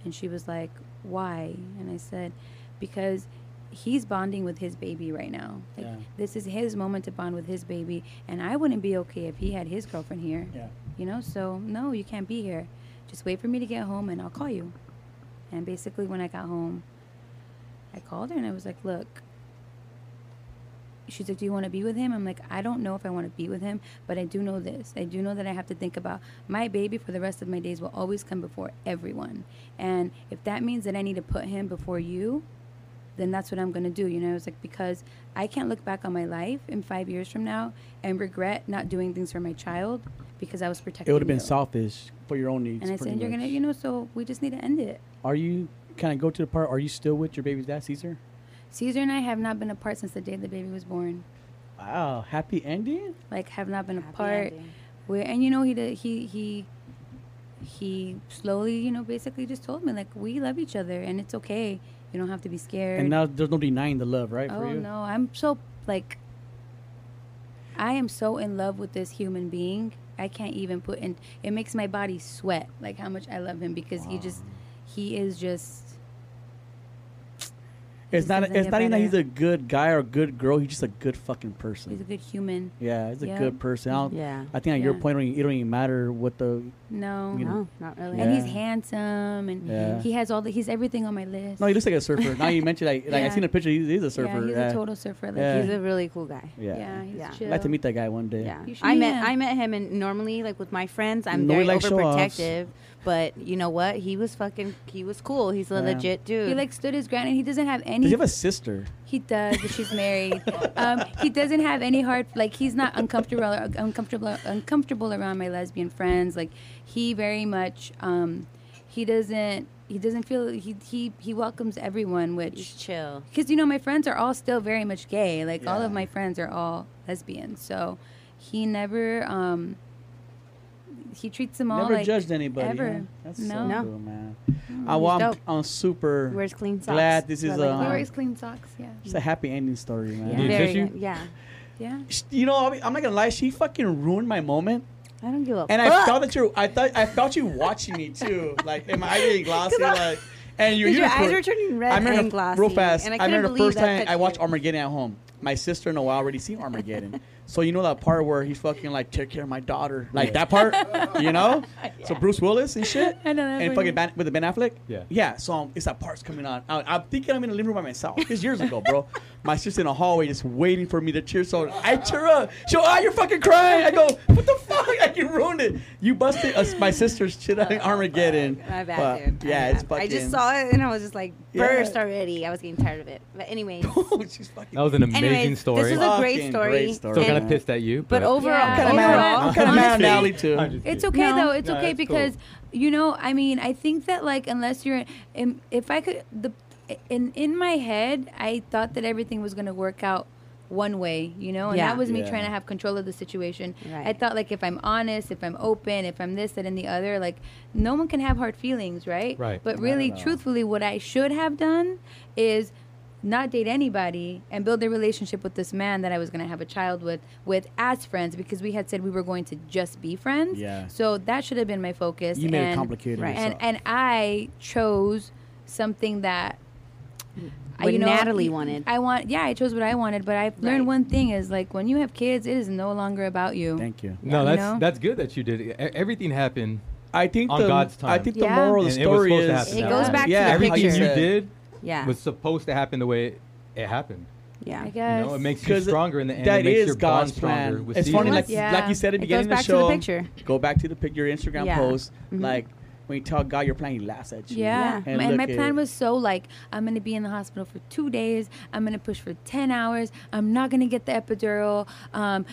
And she was like, why? And I said, because he's bonding with his baby right now. Like, this is his moment to bond with his baby, and I wouldn't be okay if he had his girlfriend here. Yeah. So no, you can't be here. Just wait for me to get home, and I'll call you. And basically, when I got home, I called her, and I was like, look. She's like, do you want to be with him? I'm like, I don't know if I want to be with him, but I do know this. I do know that I have to think about my baby for the rest of my days will always come before everyone. And if that means that I need to put him before you, then that's what I'm going to do, I was like, because I can't look back on my life in 5 years from now and regret not doing things for my child because I was protecting you. It would have been selfish for your own needs. And I said, you're going to, so we just need to end it. Are you still with your baby's dad, Caesar? Caesar and I have not been apart since the day the baby was born. Wow, happy ending? Like, have not been apart. And, he slowly, basically just told me, like, we love each other and it's okay. You don't have to be scared. And now there's no denying the love, right? Oh, no. I'm so, like, I am so in love with this human being. I can't even put in. It makes my body sweat, like, how much I love him, because he is just. It's not even that he's a good guy or a good girl. He's just a good fucking person. He's a good human. Yeah, he's a good person. I think at your point, it don't even matter what the. No, not really. And he's handsome, and he has he's everything on my list. No, he looks like a surfer. Now you mentioned, I seen a picture. He's a surfer. Yeah, he's a total surfer. Like, he's a really cool guy. Yeah, he's chill. I'd like to meet that guy one day. Yeah, I met him, and normally, like, with my friends, I'm very overprotective. But you know what? He was fucking, he was cool. He's a legit dude. He like stood his ground, and he doesn't have any. Does he have a sister? He does, but she's married. He doesn't have any hard, like he's not uncomfortable around my lesbian friends. Like he very much, he doesn't feel, he welcomes everyone, which. He's chill. Because you know, my friends are all still very much gay. Like all of my friends are all lesbians. So he never, he treats them all never like judged anybody. Ever. Yeah. That's so cool, man. I'm super wears clean socks. Glad this is he wears clean socks. Yeah, it's a happy ending story, man. Yeah, yeah. You know, I'm not gonna lie. She fucking ruined my moment. I don't give a fuck. And I thought that I felt you watching me too. Like, am I getting glossy? Like, and your eyes were turning red and glossy. Real fast. I remember the first time I watched Armageddon at home. My sister in a while already seen Armageddon. So you know that part where he's fucking like, take care of my daughter, like that part, you know? Yeah. So Bruce Willis and shit, I know that and fucking with the Ben Affleck. Yeah. So it's that part's coming on. I'm thinking I'm in the living room by myself. It's years ago, bro. My sister in the hallway just waiting for me to cheer. So I cheer up. She goes, you're fucking crying. I go, what the fuck? Like, you ruined it. You busted my sister's shit out of Armageddon. My bad, dude. Yeah, it's fucking. I just saw it and I was just like, burst already. I was getting tired of it. But anyways, that was an amazing story. This is a great story. So kind of pissed at you, but overall, I'm kind of mad at Natalie too. It's okay though. It's okay because you know, I mean, I think that like unless you're, if I could, in my head, I thought that everything was gonna work out one way, you know, and that was me trying to have control of the situation. Right. I thought like if I'm honest, if I'm open, if I'm this, that, and the other, like no one can have hard feelings, right? Right. But really, truthfully, what I should have done is not date anybody and build a relationship with this man that I was going to have a child with as friends, because we had said we were going to just be friends. Yeah. So that should have been my focus. You made it complicated. Right. And I chose something that Natalie wanted. I chose what I wanted, but I've learned one thing is like when you have kids, it is no longer about you. Thank you. No, that's good that you did it. Everything happened. I think on God's time. I think the moral of the story is it goes back to the picture. Everything you did. Yeah. Was supposed to happen the way it happened. Yeah, I guess. You know, it makes you stronger in the end. That it makes is your God's plan. It's funny, like you said at the beginning of the show. Go back to the picture. Go back to the picture, your Instagram post. Mm-hmm. Like when you tell God your plan, He laughs at you. Yeah, and my plan was so like I'm gonna be in the hospital for 2 days. I'm gonna push for 10 hours. I'm not gonna get the epidural.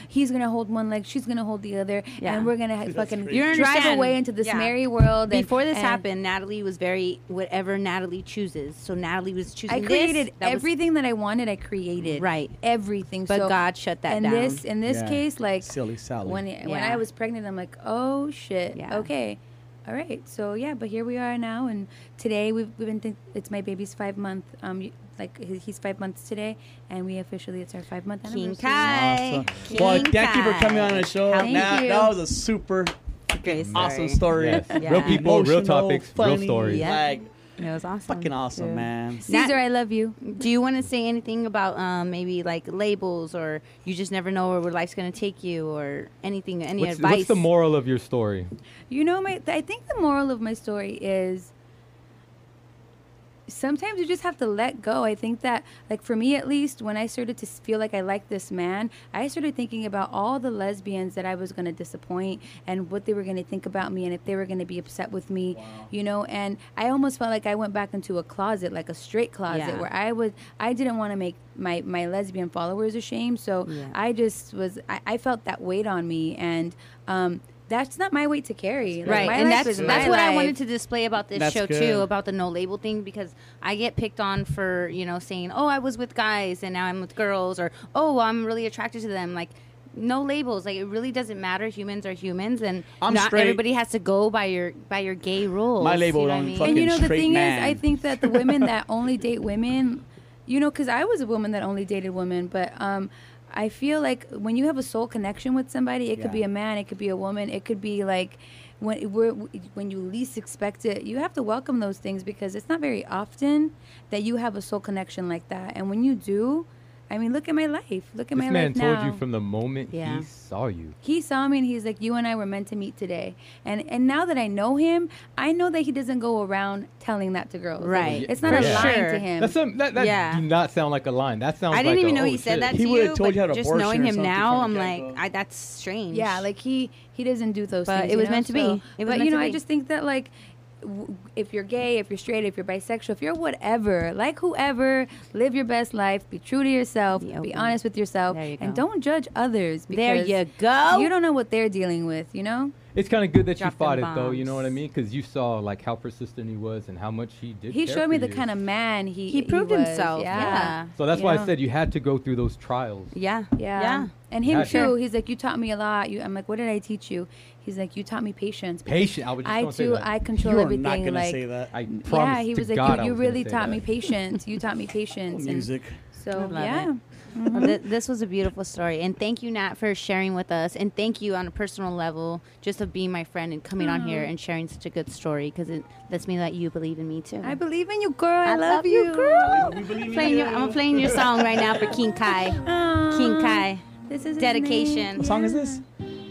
He's gonna hold one leg, she's gonna hold the other, and we're gonna fucking drive away into this merry world. Before this happened, Natalie was very whatever Natalie chooses. So Natalie was choosing. I created everything that I wanted. I created everything, but so God shut that down. In this case, like silly Sally. When I was pregnant, I'm like, oh shit, okay. All right, so but here we are now, and today we've been. It's my baby's 5 month. He's 5 months today, and it's our 5 month anniversary. King Kai. Awesome. Thank you for coming on the show. Thank you. That was a super awesome story. Yes. Real people, real topics, funny, real stories. Yeah. It was awesome. Fucking awesome, man. Caesar, I love you. Do you want to say anything about maybe like labels, or you just never know where life's going to take you, or anything, any advice? What's the moral of your story? You know, I think the moral of my story is sometimes you just have to let go. I think that, like for me at least, when I started to feel like I liked this man, I started thinking about all the lesbians that I was going to disappoint and what they were going to think about me and if they were going to be upset with me, you know. And I almost felt like I went back into a closet, like a straight closet, where I didn't want to make my lesbian followers ashamed. So I just was, I felt that weight on me, and that's not my weight to carry. Like, and that's what I wanted to display about this show, too, about the no label thing, because I get picked on for, you know, saying, oh, I was with guys and now I'm with girls, or, oh, I'm really attracted to them. Like, no labels. Like, it really doesn't matter. Humans are humans, and not everybody has to go by your gay rules. My label on fucking straight man. And, you know, the thing is, I think that the women that only date women, you know, because I was a woman that only dated women, but I feel like when you have a soul connection with somebody, it could be a man, it could be a woman, it could be like when you least expect it, you have to welcome those things, because it's not very often that you have a soul connection like that. And when you do, I mean, look at my life. Look at my life now. This man told you from the moment he saw you. He saw me, and he's like, you and I were meant to meet today. And now that I know him, I know that he doesn't go around telling that to girls. Right. Like, it's not a line to him. That's that do not sound like a line. That sounds like a, I didn't even know he said that to you. He would have told you how to abortion or something. Just knowing him now, I'm like, that's strange. Yeah, like he doesn't do those things. But it was meant to be. But, you know, I just think that, like, if you're gay, if you're straight, if you're bisexual, if you're whatever, like whoever, live your best life, be true to yourself, be honest with yourself, and don't judge others. Because there you go. You don't know what they're dealing with, you know? It's kind of good that you fought it, though, you know what I mean? Because you saw, like, how persistent he was and how much he did. He showed me the kind of man he was. He proved himself, yeah. So that's why I said you had to go through those trials. Yeah. And him, too. He's like, you taught me a lot. I'm like, what did I teach you? He's like, you taught me patience. Patience. I was just going to say that. I control everything. You are not going to say that. I promise. Yeah, he was like, you really taught me patience. You taught me patience. Music. So, yeah. Mm-hmm. Well, this was a beautiful story, and thank you, Nat, for sharing with us, and thank you on a personal level just of being my friend and coming on here and sharing such a good story, because it lets me that you believe in me too. I believe in you, girl. I love you, girl. I'm playing your song right now for King Kai. Aww. King Kai. This is dedication. His name. What song is this?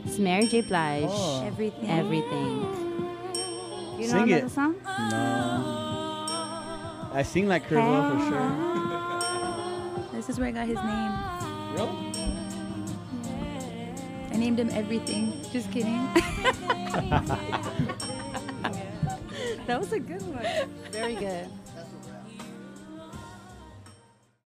It's Mary J. Blige. Oh. Everything. You know another song? No. I sing like her well for sure. This is where I got his name. Really? I named him everything. Just kidding. That was a good one. Very good.